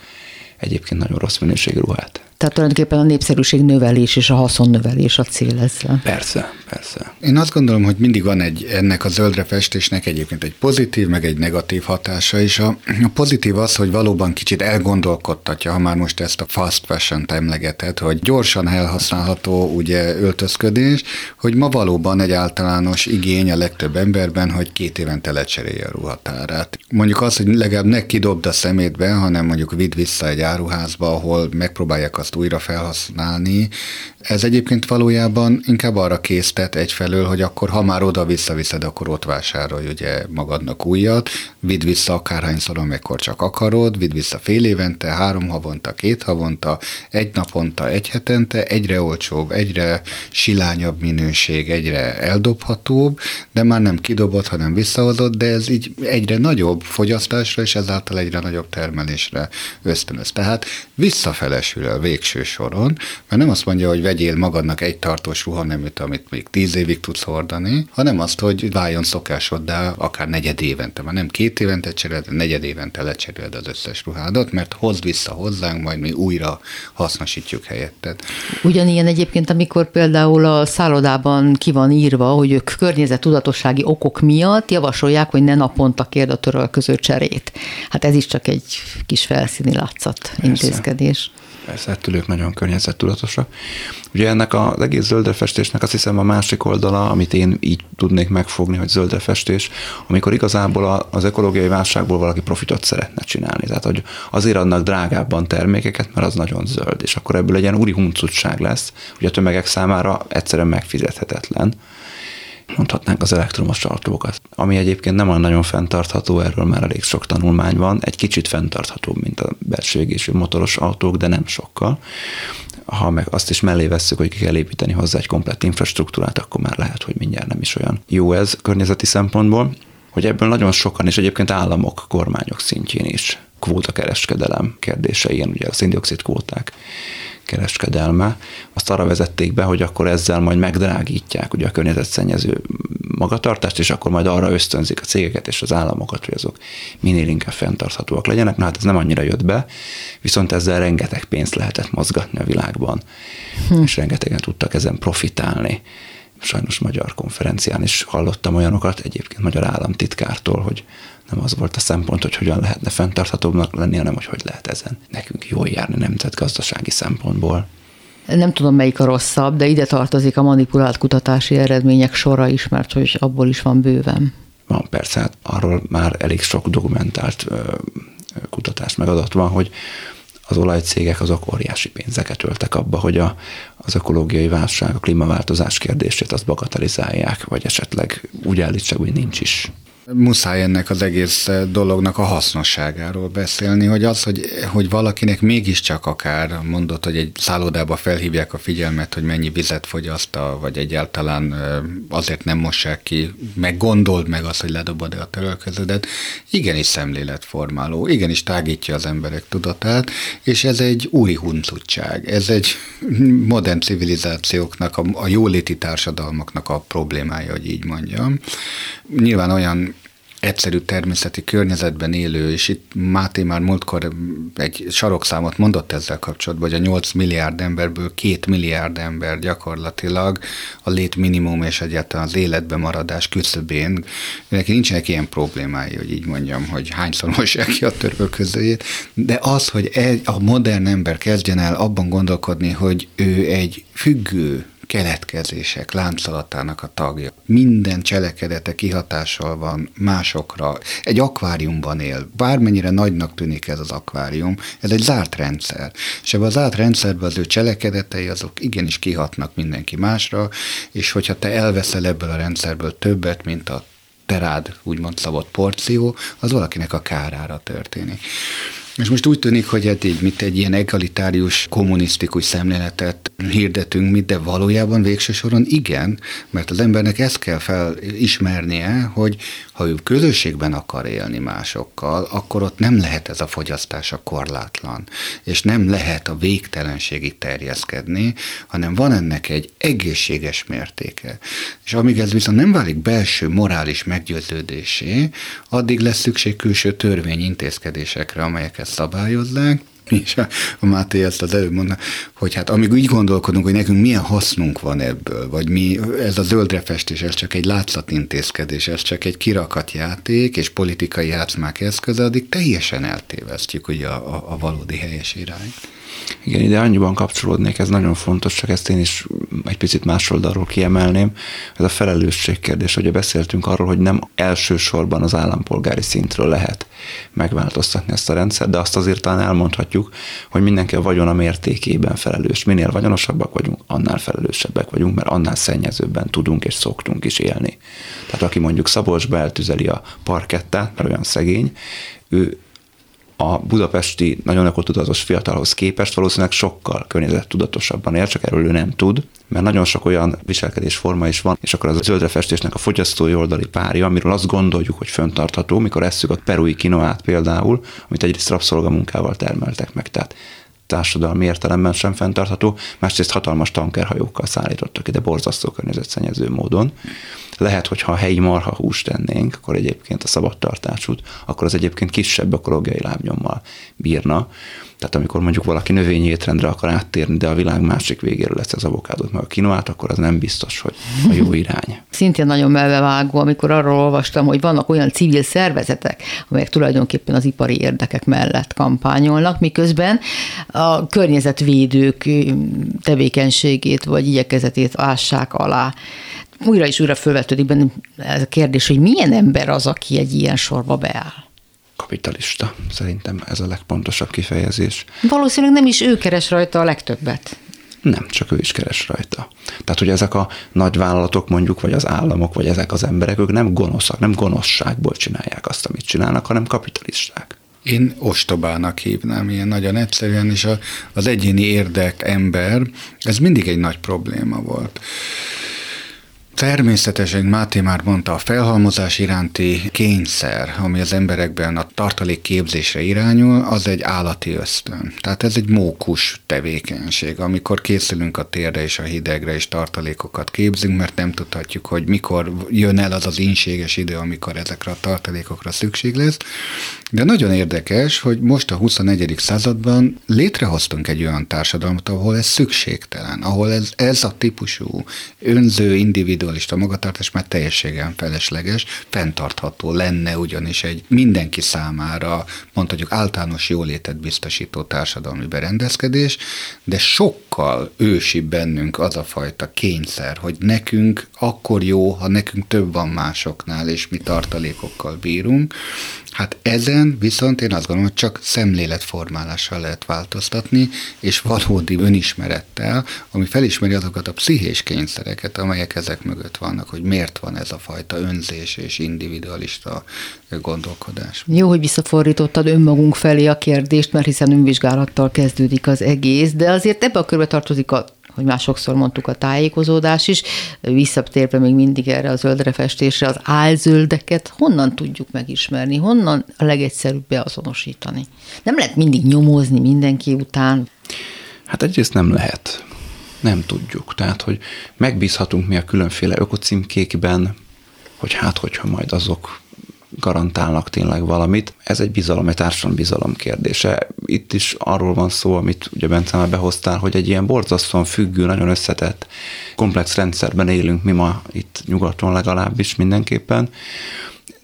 egyébként nagyon rossz minőségű ruhát. Tehát tulajdonképpen a népszerűség növelés és a haszonnövelés a cél ezzel. Persze, persze. Én azt gondolom, hogy mindig van egy, ennek a zöldre festésnek egyébként egy pozitív, meg egy negatív hatása is. A, a pozitív az, hogy valóban kicsit elgondolkodtatja, ha már most ezt a fast fashion-t emlegeted, hogy gyorsan elhasználható ugye öltözködés, hogy ma valóban egy általános igény a legtöbb emberben, hogy két évente lecserélje a ruhatárát. Mondjuk az, hogy legalább ne kidobd a szemétbe, hanem mondjuk vidd vissza egy áruházba, ahol megpróbálják azt újra felhasználni. Ez egyébként valójában inkább arra késztet egyfelől, hogy akkor ha már oda visszaviszed, akkor ott vásárolj ugye magadnak újat, vidd vissza akárhányszor, amikor csak akarod, vidd vissza fél évente, három havonta, két havonta, egy naponta, egy hetente, egyre olcsóbb, egyre silányabb minőség, egyre eldobhatóbb, de már nem kidobod, hanem visszahozod, de ez így egyre nagyobb fogyasztásra, és ezáltal egyre nagyobb termelésre ösztönöz. Tehát visszafelesül a végső soron, mert nem azt mondja, hogy vegyél magadnak egy tartós ruhaneműt, amit még tíz évig tudsz hordani, hanem azt, hogy váljon szokásoddá akár negyed évente, már nem két évente cseréled, negyed évente lecseréled az összes ruhádat, mert hozd vissza hozzánk, majd mi újra hasznosítjuk helyetted. Ugyanilyen egyébként, amikor például a szállodában ki van írva, hogy ők környezettudatossági okok miatt javasolják, hogy ne naponta kérd a törölköző cserét. Hát ez is csak egy kis felszíni látszat intézkedés. Persze, ettől ők nagyon környezettudatosak. Ugye ennek az egész zöldrefestésnek azt hiszem a másik oldala, amit én így tudnék megfogni, hogy zöldrefestés, amikor igazából az ökológiai válságból valaki profitot szeretne csinálni. Tehát, hogy azért adnak drágábban termékeket, mert az nagyon zöld, és akkor ebből egy ilyen úri huncutság lesz, hogy a tömegek számára egyszerűen megfizethetetlen. Mondhatnánk az elektromos autókat, ami egyébként nem olyan nagyon fenntartható, erről már elég sok tanulmány van, egy kicsit fenntarthatóbb, mint a belső égésű motoros autók, de nem sokkal. Ha meg azt is mellé vesszük, hogy ki kell építeni hozzá egy komplett infrastruktúrát, akkor már lehet, hogy mindjárt nem is olyan jó ez környezeti szempontból, hogy ebből nagyon sokan, és egyébként államok, kormányok szintjén is kvótakereskedelem kérdése, ilyen ugye a szén-dioxid kvóták kereskedelme, azt arra vezették be, hogy akkor ezzel majd megdrágítják ugye a környezetszennyező magatartást, és akkor majd arra ösztönzik a cégeket és az államokat, hogy azok minél inkább fenntarthatóak legyenek. Na hát ez nem annyira jött be, viszont ezzel rengeteg pénzt lehetett mozgatni a világban, hm. és rengetegen tudtak ezen profitálni. Sajnos magyar konferencián is hallottam olyanokat, egyébként magyar államtitkártól, hogy nem az volt a szempont, hogy hogyan lehetne fenntarthatóbbnak lenni, hanem hogy hogy lehet ezen nekünk jól járni nemzetgazdasági szempontból. Nem tudom, melyik a rosszabb, de ide tartozik a manipulált kutatási eredmények sora is, mert hogy abból is van bőven. Van persze, hát arról már elég sok dokumentált ö, kutatás megadat van, hogy az olajcégek azok óriási pénzeket öltek abba, hogy a, az ökológiai válság, a klímaváltozás kérdését azt bagatelizálják, vagy esetleg úgy állítsák, hogy nincs is. Muszáj ennek az egész dolognak a hasznosságáról beszélni, hogy az, hogy, hogy valakinek mégiscsak akár mondott, hogy egy szállodába felhívják a figyelmet, hogy mennyi vizet fogyaszt, vagy egyáltalán azért nem mossák ki, meg gondold meg azt, hogy ledobod-e a törölközödet, igenis szemléletformáló, igenis tágítja az emberek tudatát, és ez egy úri huncutság, ez egy modern civilizációknak, a, a jóléti társadalmaknak a problémája, hogy így mondjam. Nyilván olyan egyszerű természeti környezetben élő, és itt Máté már múltkor egy sarokszámot mondott ezzel kapcsolatban, hogy a nyolc milliárd emberből két milliárd ember gyakorlatilag a létminimum és egyáltalán az életben maradás küszöbén. Neki nincsenek ilyen problémái, hogy így mondjam, hogy hányszor mossák ki a törölközőjét, de az, hogy egy, a modern ember kezdjen el abban gondolkodni, hogy ő egy függő keletkezések láncolatának a tagja. Minden cselekedete kihatással van másokra. Egy akváriumban él. Bármennyire nagynak tűnik ez az akvárium, ez egy zárt rendszer. És ebben a zárt rendszerben az ő cselekedetei azok igenis kihatnak mindenki másra, és hogyha te elveszel ebből a rendszerből többet, mint a te rád úgymond szabott porció, az valakinek a kárára történik. És most úgy tűnik, hogy hát így, mint egy ilyen egalitárius, kommunisztikus szemléletet hirdetünk mi, de valójában végső soron igen, mert az embernek ezt kell felismernie, hogy ha ő közösségben akar élni másokkal, akkor ott nem lehet ez a fogyasztása korlátlan, és nem lehet a végtelenségig terjeszkedni, hanem van ennek egy egészséges mértéke. És amíg ez viszont nem válik belső morális meggyőződésé, addig lesz szükség külső törvényintézkedésekre, amelyek szabályozzák, és a Máté ezt az előbb mondta, hogy hát amíg úgy gondolkodunk, hogy nekünk milyen hasznunk van ebből, vagy mi, ez a zöldre festés, ez csak egy látszatintézkedés, ez csak egy kirakatjáték és politikai játszmák eszköze, addig teljesen eltévesztjük ugye a, a, a valódi helyes irányt. Igen, ide annyiban kapcsolódnék, ez nagyon fontos, csak ezt én is egy picit más oldalról kiemelném. Ez a felelősségkérdés, ugye beszéltünk arról, hogy nem elsősorban az állampolgári szintről lehet megváltoztatni ezt a rendszert, de azt azért talán elmondhatjuk, hogy mindenki a vagyona mértékében felelős. Minél vagyonosabbak vagyunk, annál felelősebbek vagyunk, mert annál szennyezőbben tudunk és szoktunk is élni. Tehát aki mondjuk Szabolcsba eltüzeli a parkettát, mert olyan szegény, ő a budapesti nagyon ökotudatos fiatalhoz képest valószínűleg sokkal környezettudatosabban él, csak erről ő nem tud, mert nagyon sok olyan viselkedésforma is van, és akkor az zöldrefestésnek a fogyasztói oldali párja, amiről azt gondoljuk, hogy fenntartható, mikor esszük a perui kinoát például, amit egyrészt rabszolgamunkával termeltek meg, tehát társadalmi értelemben sem fenntartható, másrészt hatalmas tankerhajókkal szállítottak ide borzasztó környezetszennyező módon. Lehet, hogyha a helyi marhahúst tennénk, akkor egyébként a szabadtartásút, akkor az egyébként kisebb ökológiai lábnyommal bírna. Tehát amikor mondjuk valaki növényi étrendre akar áttérni, de a világ másik végéről lesz az avokádot meg a kinoát, akkor az nem biztos, hogy a jó irány. Szintén nagyon melbevágó, amikor arról olvastam, hogy vannak olyan civil szervezetek, amelyek tulajdonképpen az ipari érdekek mellett kampányolnak, miközben a környezetvédők tevékenységét vagy igyekezetét ássák alá. Újra és újra fölvetődik bennem ez a kérdés, hogy milyen ember az, aki egy ilyen sorba beáll? Kapitalista. Szerintem ez a legpontosabb kifejezés. Valószínűleg nem is ő keres rajta a legtöbbet. Nem, csak ő is keres rajta. Tehát, hogy ezek a nagyvállalatok mondjuk, vagy az államok, vagy ezek az emberek, ők nem gonoszak, nem gonoszságból csinálják azt, amit csinálnak, hanem kapitalisták. Én ostobának hívnám, ilyen nagyon egyszerűen, és a, az egyéni érdek ember, ez mindig egy nagy probléma volt. Természetesen Máté már mondta, a felhalmozás iránti kényszer, ami az emberekben a tartalékképzésre irányul, az egy állati ösztön. Tehát ez egy mókus tevékenység, amikor készülünk a térre és a hidegre, és tartalékokat képzünk, mert nem tudhatjuk, hogy mikor jön el az az ínséges idő, amikor ezekre a tartalékokra szükség lesz. De nagyon érdekes, hogy most a huszonegyedik században létrehoztunk egy olyan társadalmat, ahol ez szükségtelen, ahol ez, ez a típusú önző, individuális a magatartás már teljességen felesleges, fenntartható lenne ugyanis egy mindenki számára, mondhatjuk általános jólétet biztosító társadalmi berendezkedés, de sokkal ősibb bennünk az a fajta kényszer, hogy nekünk akkor jó, ha nekünk több van másoknál, és mi tartalékokkal bírunk. Hát ezen viszont én azt gondolom, hogy csak szemléletformálással lehet változtatni, és valódi önismerettel, ami felismeri azokat a pszichés kényszereket, amelyek ezek mögött vannak, hogy miért van ez a fajta önzés és individualista gondolkodás. Jó, hogy visszafordítottad önmagunk felé a kérdést, mert hiszen önvizsgálattal kezdődik az egész, de azért ebbe a körbe tartozik a, hogy már sokszor mondtuk, a tájékozódás is, visszatérve még mindig erre a zöldrefestésre, az álzöldeket honnan tudjuk megismerni, honnan a legegyszerűbb beazonosítani? Nem lehet mindig nyomozni mindenki után? Hát egyrészt nem lehet. Nem tudjuk. Tehát, hogy megbízhatunk mi a különféle ökocímkékben, hogy hát, hogyha majd azok garantálnak tényleg valamit. Ez egy bizalom, egy társadalmi bizalom kérdése. Itt is arról van szó, amit ugye Bence már behoztál, hogy egy ilyen borzasztóan függő, nagyon összetett, komplex rendszerben élünk mi ma itt nyugaton legalábbis mindenképpen.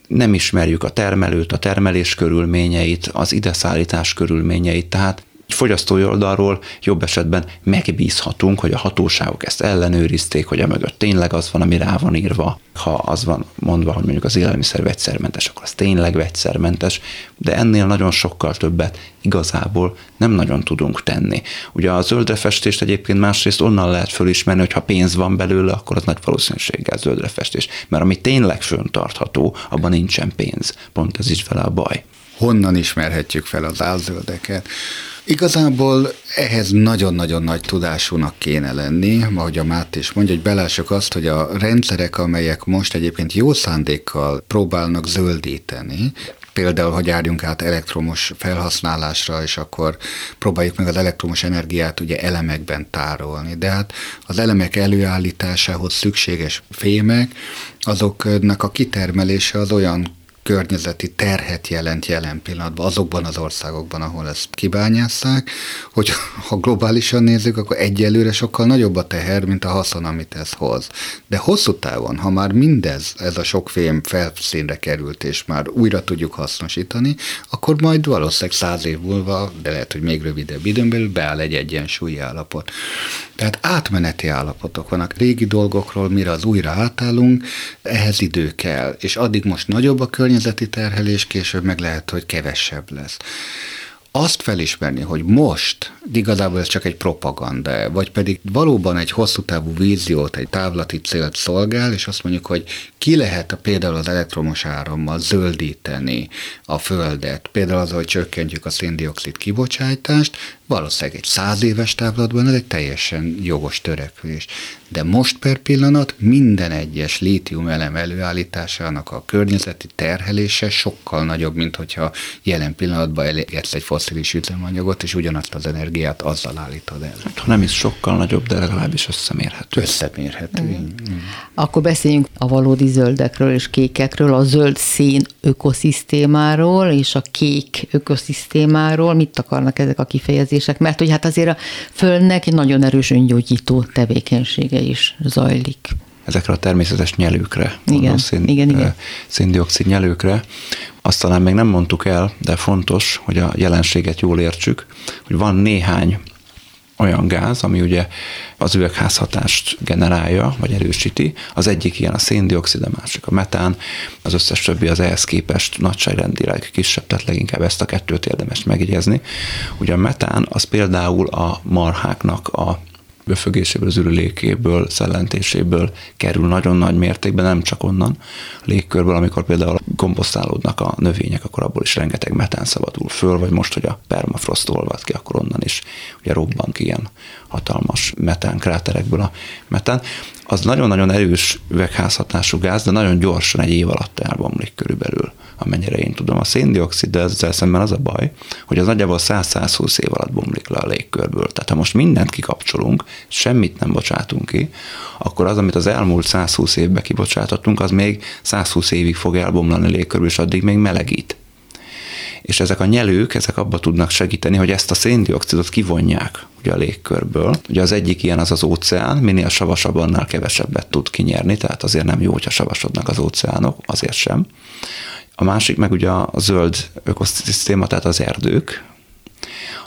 Nem ismerjük a termelőt, a termelés körülményeit, az ideszállítás körülményeit, tehát fogyasztói oldalról jobb esetben megbízhatunk, hogy a hatóságok ezt ellenőrizték, hogy a mögött tényleg az van, ami rá van írva. Ha az van mondva, hogy mondjuk az élelmiszer vegyszermentes, akkor az tényleg vegyszermentes, de ennél nagyon sokkal többet igazából nem nagyon tudunk tenni. Ugye a zöldrefestést egyébként másrészt onnan lehet fölismerni, hogy ha pénz van belőle, akkor az nagy valószínűséggel zöldrefestés, mert ami tényleg föntartható, abban nincsen pénz. Pont ez is vele a baj. Honnan ismerhetjük fel az ázöldeket? Igazából ehhez nagyon-nagyon nagy tudásúnak kéne lenni, ahogy a Máté is mondja, hogy belássuk azt, hogy a rendszerek, amelyek most egyébként jó szándékkal próbálnak zöldíteni, például, hogy járjunk át elektromos felhasználásra, és akkor próbáljuk meg az elektromos energiát ugye elemekben tárolni. De hát az elemek előállításához szükséges fémek, azoknak a kitermelése az olyan környezeti terhet jelent jelen pillanatban azokban az országokban, ahol ezt kibányásszák, hogy ha globálisan nézzük, akkor egyelőre sokkal nagyobb a teher, mint a haszon, amit ez hoz. De hosszú távon, ha már mindez, ez a sok fém felszínre került, és már újra tudjuk hasznosítani, akkor majd valószínűleg száz év múlva, de lehet, hogy még rövidebb időn belül beáll egy egyensúlyi állapot. Tehát átmeneti állapotok vannak. Régi dolgokról, mire az újra átállunk, ehhez idő kell, és addig most nagyobb a környezet, környezeti terhelés, később meg lehet, hogy kevesebb lesz. Azt felismerni, hogy most igazából ez csak egy propaganda, vagy pedig valóban egy hosszú távú víziót, egy távlati célt szolgál, és azt mondjuk, hogy ki lehet a, például az elektromos árammal zöldíteni a Földet, például az, hogy csökkentjük a szén-dioxid kibocsátást, valószínűleg egy száz éves távlatban ez egy teljesen jogos törekvés. De most per pillanat minden egyes lítium elem előállításának a környezeti terhelése sokkal nagyobb, mint hogyha jelen pillanatban elégetsz egy fosszilis üzemanyagot, és ugyanazt az energiát azzal állítod el. Hát, ha nem is sokkal nagyobb, de legalábbis összemérhető. Összemérhető. Mm. Mm. Akkor beszéljünk a valódi zöldekről és kékekről, a zöld szén ökoszisztémáról és a kék ökoszisztémáról. Mit akarnak ezek a kifejezések? Mert hogy hát azért a Földnek egy nagyon erős öngyógyító tevékenysége is zajlik. Ezekre a természetes nyelőkre, igen, szén, igen, igen. szén-dioxid nyelőkre. Azt talán még nem mondtuk el, de fontos, hogy a jelenséget jól értsük, hogy van néhány olyan gáz, ami ugye az üvegházhatást generálja, vagy erősíti. Az egyik ilyen a szén-dioxid, a másik a metán, az összes többi az ehhez képest nagyságrendileg kisebb, tehát leginkább ezt a kettőt érdemes megjegyezni. Ugye a metán az például a marháknak a böfögéséből, az ürülékéből, szellentéséből kerül nagyon nagy mértékben, nem csak onnan a légkörből, amikor például komposztálódnak a növények, akkor abból is rengeteg metán szabadul föl, vagy most, hogy a permafrost olvad ki, akkor onnan is ugye robban ki ilyen hatalmas metán kráterekből a metán. Az nagyon-nagyon erős üvegházhatású gáz, de nagyon gyorsan egy év alatt elbomlik körülbelül, amennyire én tudom. A szén-dioxid, de ezzel szemben az a baj, hogy az nagyjából száz-százhúsz év alatt bomlik le a légkörből. Tehát ha most mindent kikapcsolunk, semmit nem bocsátunk ki, akkor az, amit az elmúlt száz húsz évben kibocsátottunk, az még száz húsz évig fog elbomlani a légkörből, és addig még melegít. És ezek a nyelők, ezek abba tudnak segíteni, hogy ezt a szén-dioxidot kivonják ugye a légkörből. Ugye az egyik ilyen az az óceán, minél savasabb, annál kevesebbet tud kinyerni, tehát azért nem jó, hogyha savasodnak az óceánok, azért sem. A másik meg ugye a zöld ökoszisztéma, tehát az erdők,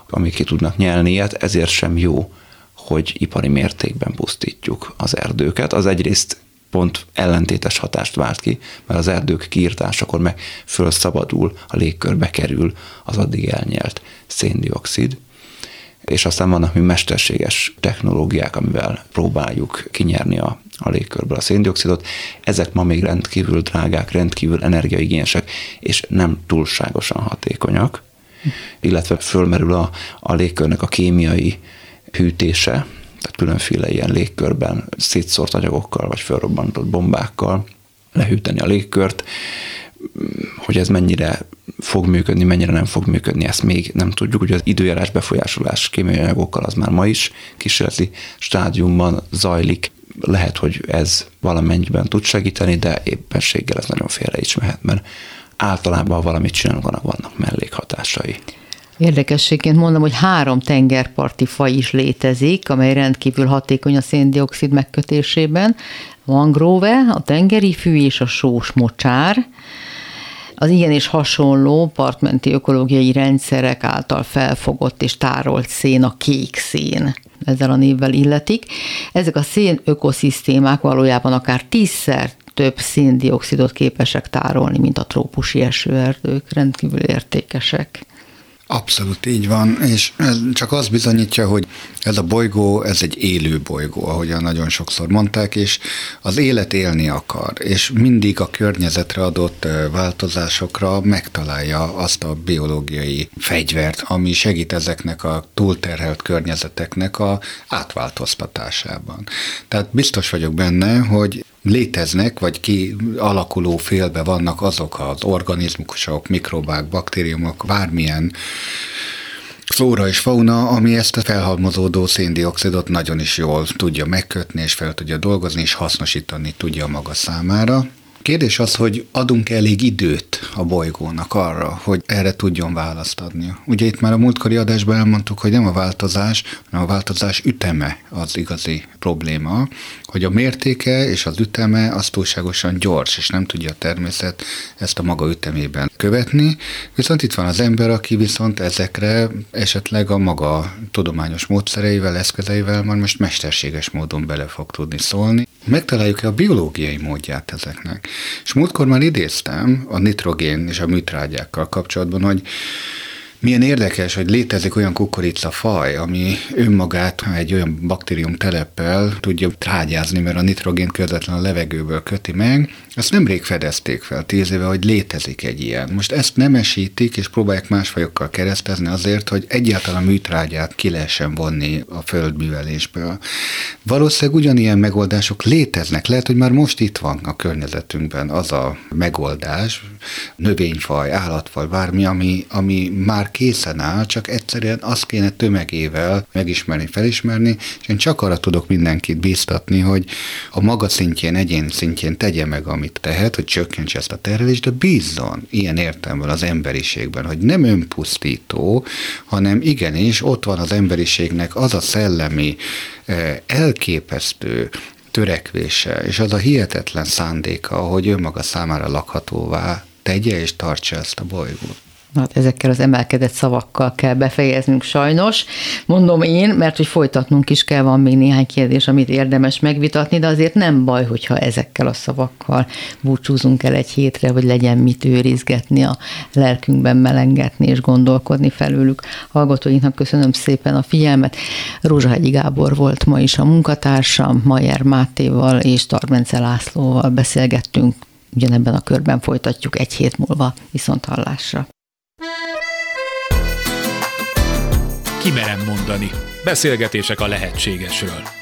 amik ki tudnak nyelni ilyet, ezért sem jó, hogy ipari mértékben pusztítjuk az erdőket. Az egyrészt pont ellentétes hatást vált ki, mert az erdők kiírtásakor meg fölszabadul, a légkörbe kerül az addig elnyelt szén-dioxid, és aztán vannak mi mesterséges technológiák, amivel próbáljuk kinyerni a, a légkörből a szén-dioxidot. Ezek ma még rendkívül drágák, rendkívül energiaigényesek, és nem túlságosan hatékonyak, illetve fölmerül a, a légkörnek a kémiai hűtése, tehát különféle ilyen légkörben szétszórt anyagokkal, vagy felrobbantott bombákkal lehűteni a légkört. Hogy ez mennyire fog működni, mennyire nem fog működni, ezt még nem tudjuk. Ugye az időjárás befolyásolás kémiai anyagokkal az már ma is kísérleti stádiumban zajlik. Lehet, hogy ez valamennyiben tud segíteni, de éppenséggel ez nagyon félre is mehet, mert általában valamit csinálunk, annak vannak mellékhatásai. Érdekességként mondom, hogy három tengerparti faj is létezik, amely rendkívül hatékony a szén-dioxid megkötésében. A mangrove, a tengeri fű és a sós mocsár. Az ilyen és hasonló partmenti ökológiai rendszerek által felfogott és tárolt szén a kék szén. Ezzel a névvel illetik. Ezek a szén ökoszisztémák valójában akár tízszer több szén-dioxidot képesek tárolni, mint a trópusi esőerdők. Rendkívül értékesek. Abszolút így van, és ez csak az bizonyítja, hogy ez a bolygó, ez egy élő bolygó, ahogyan nagyon sokszor mondták, és az élet élni akar, és mindig a környezetre adott változásokra megtalálja azt a biológiai fegyvert, ami segít ezeknek a túlterhelt környezeteknek a átváltoztatásában. Tehát biztos vagyok benne, hogy léteznek, vagy kialakuló félbe vannak azok az organizmusok, mikrobák, baktériumok, bármilyen flóra és fauna, ami ezt a felhalmozódó szén-dioxidot nagyon is jól tudja megkötni, és fel tudja dolgozni, és hasznosítani tudja maga számára. Kérdés az, hogy adunk elég időt a bolygónak arra, hogy erre tudjon választ adnia. Ugye itt már a múltkori adásban elmondtuk, hogy nem a változás, hanem a változás üteme az igazi probléma, hogy a mértéke és az üteme az túlságosan gyors, és nem tudja a természet ezt a maga ütemében követni. Viszont itt van az ember, aki viszont ezekre esetleg a maga tudományos módszereivel, eszközeivel már most mesterséges módon bele fog tudni szólni. Megtaláljuk-e a biológiai módját ezeknek? És múltkor már idéztem a nitrogén és a műtrágyákkal kapcsolatban, hogy milyen érdekes, hogy létezik olyan kukoricafaj, ami önmagát egy olyan baktérium teleppel tudja trágyázni, mert a nitrogén közvetlenül a levegőből köti meg. Ezt nemrég fedezték fel tíz éve, hogy létezik egy ilyen. Most ezt nemesítik, és próbálják más fajokkal keresztezni azért, hogy egyáltalán műtrágyát ki lehessen vonni a földművelésből. Valószínűleg ugyanilyen megoldások léteznek. Lehet, hogy már most itt van a környezetünkben az a megoldás, növényfaj, állatfaj, bármi, ami, ami már készen áll, csak egyszerűen azt kéne tömegével megismerni, felismerni, és én csak arra tudok mindenkit bíztatni, hogy a maga szintjén, egyén szintjén tegye meg, amit tehet, hogy csökkentse ezt a terhelést, de bízzon ilyen értelemben az emberiségben, hogy nem önpusztító, hanem igenis ott van az emberiségnek az a szellemi, elképesztő törekvése, és az a hihetetlen szándéka, hogy önmaga számára lakhatóvá tegye és tartsa ezt a bolygót. Hát ezekkel az emelkedett szavakkal kell befejeznünk sajnos. Mondom én, mert hogy folytatnunk is kell, van még néhány kérdés, amit érdemes megvitatni, de azért nem baj, hogyha ezekkel a szavakkal búcsúzunk el egy hétre, hogy legyen mit őrizgetni, a lelkünkben melengetni és gondolkodni felőlük. Hallgatóinknak köszönöm szépen a figyelmet. Rózsahegyi Gábor volt ma is a munkatársam, Mayer Mátéval és Tar Bence Lászlóval beszélgettünk. Ugyanebben a körben folytatjuk egy hét múlva. Viszont hallásra. Ki merem mondani. Beszélgetések a lehetségesről.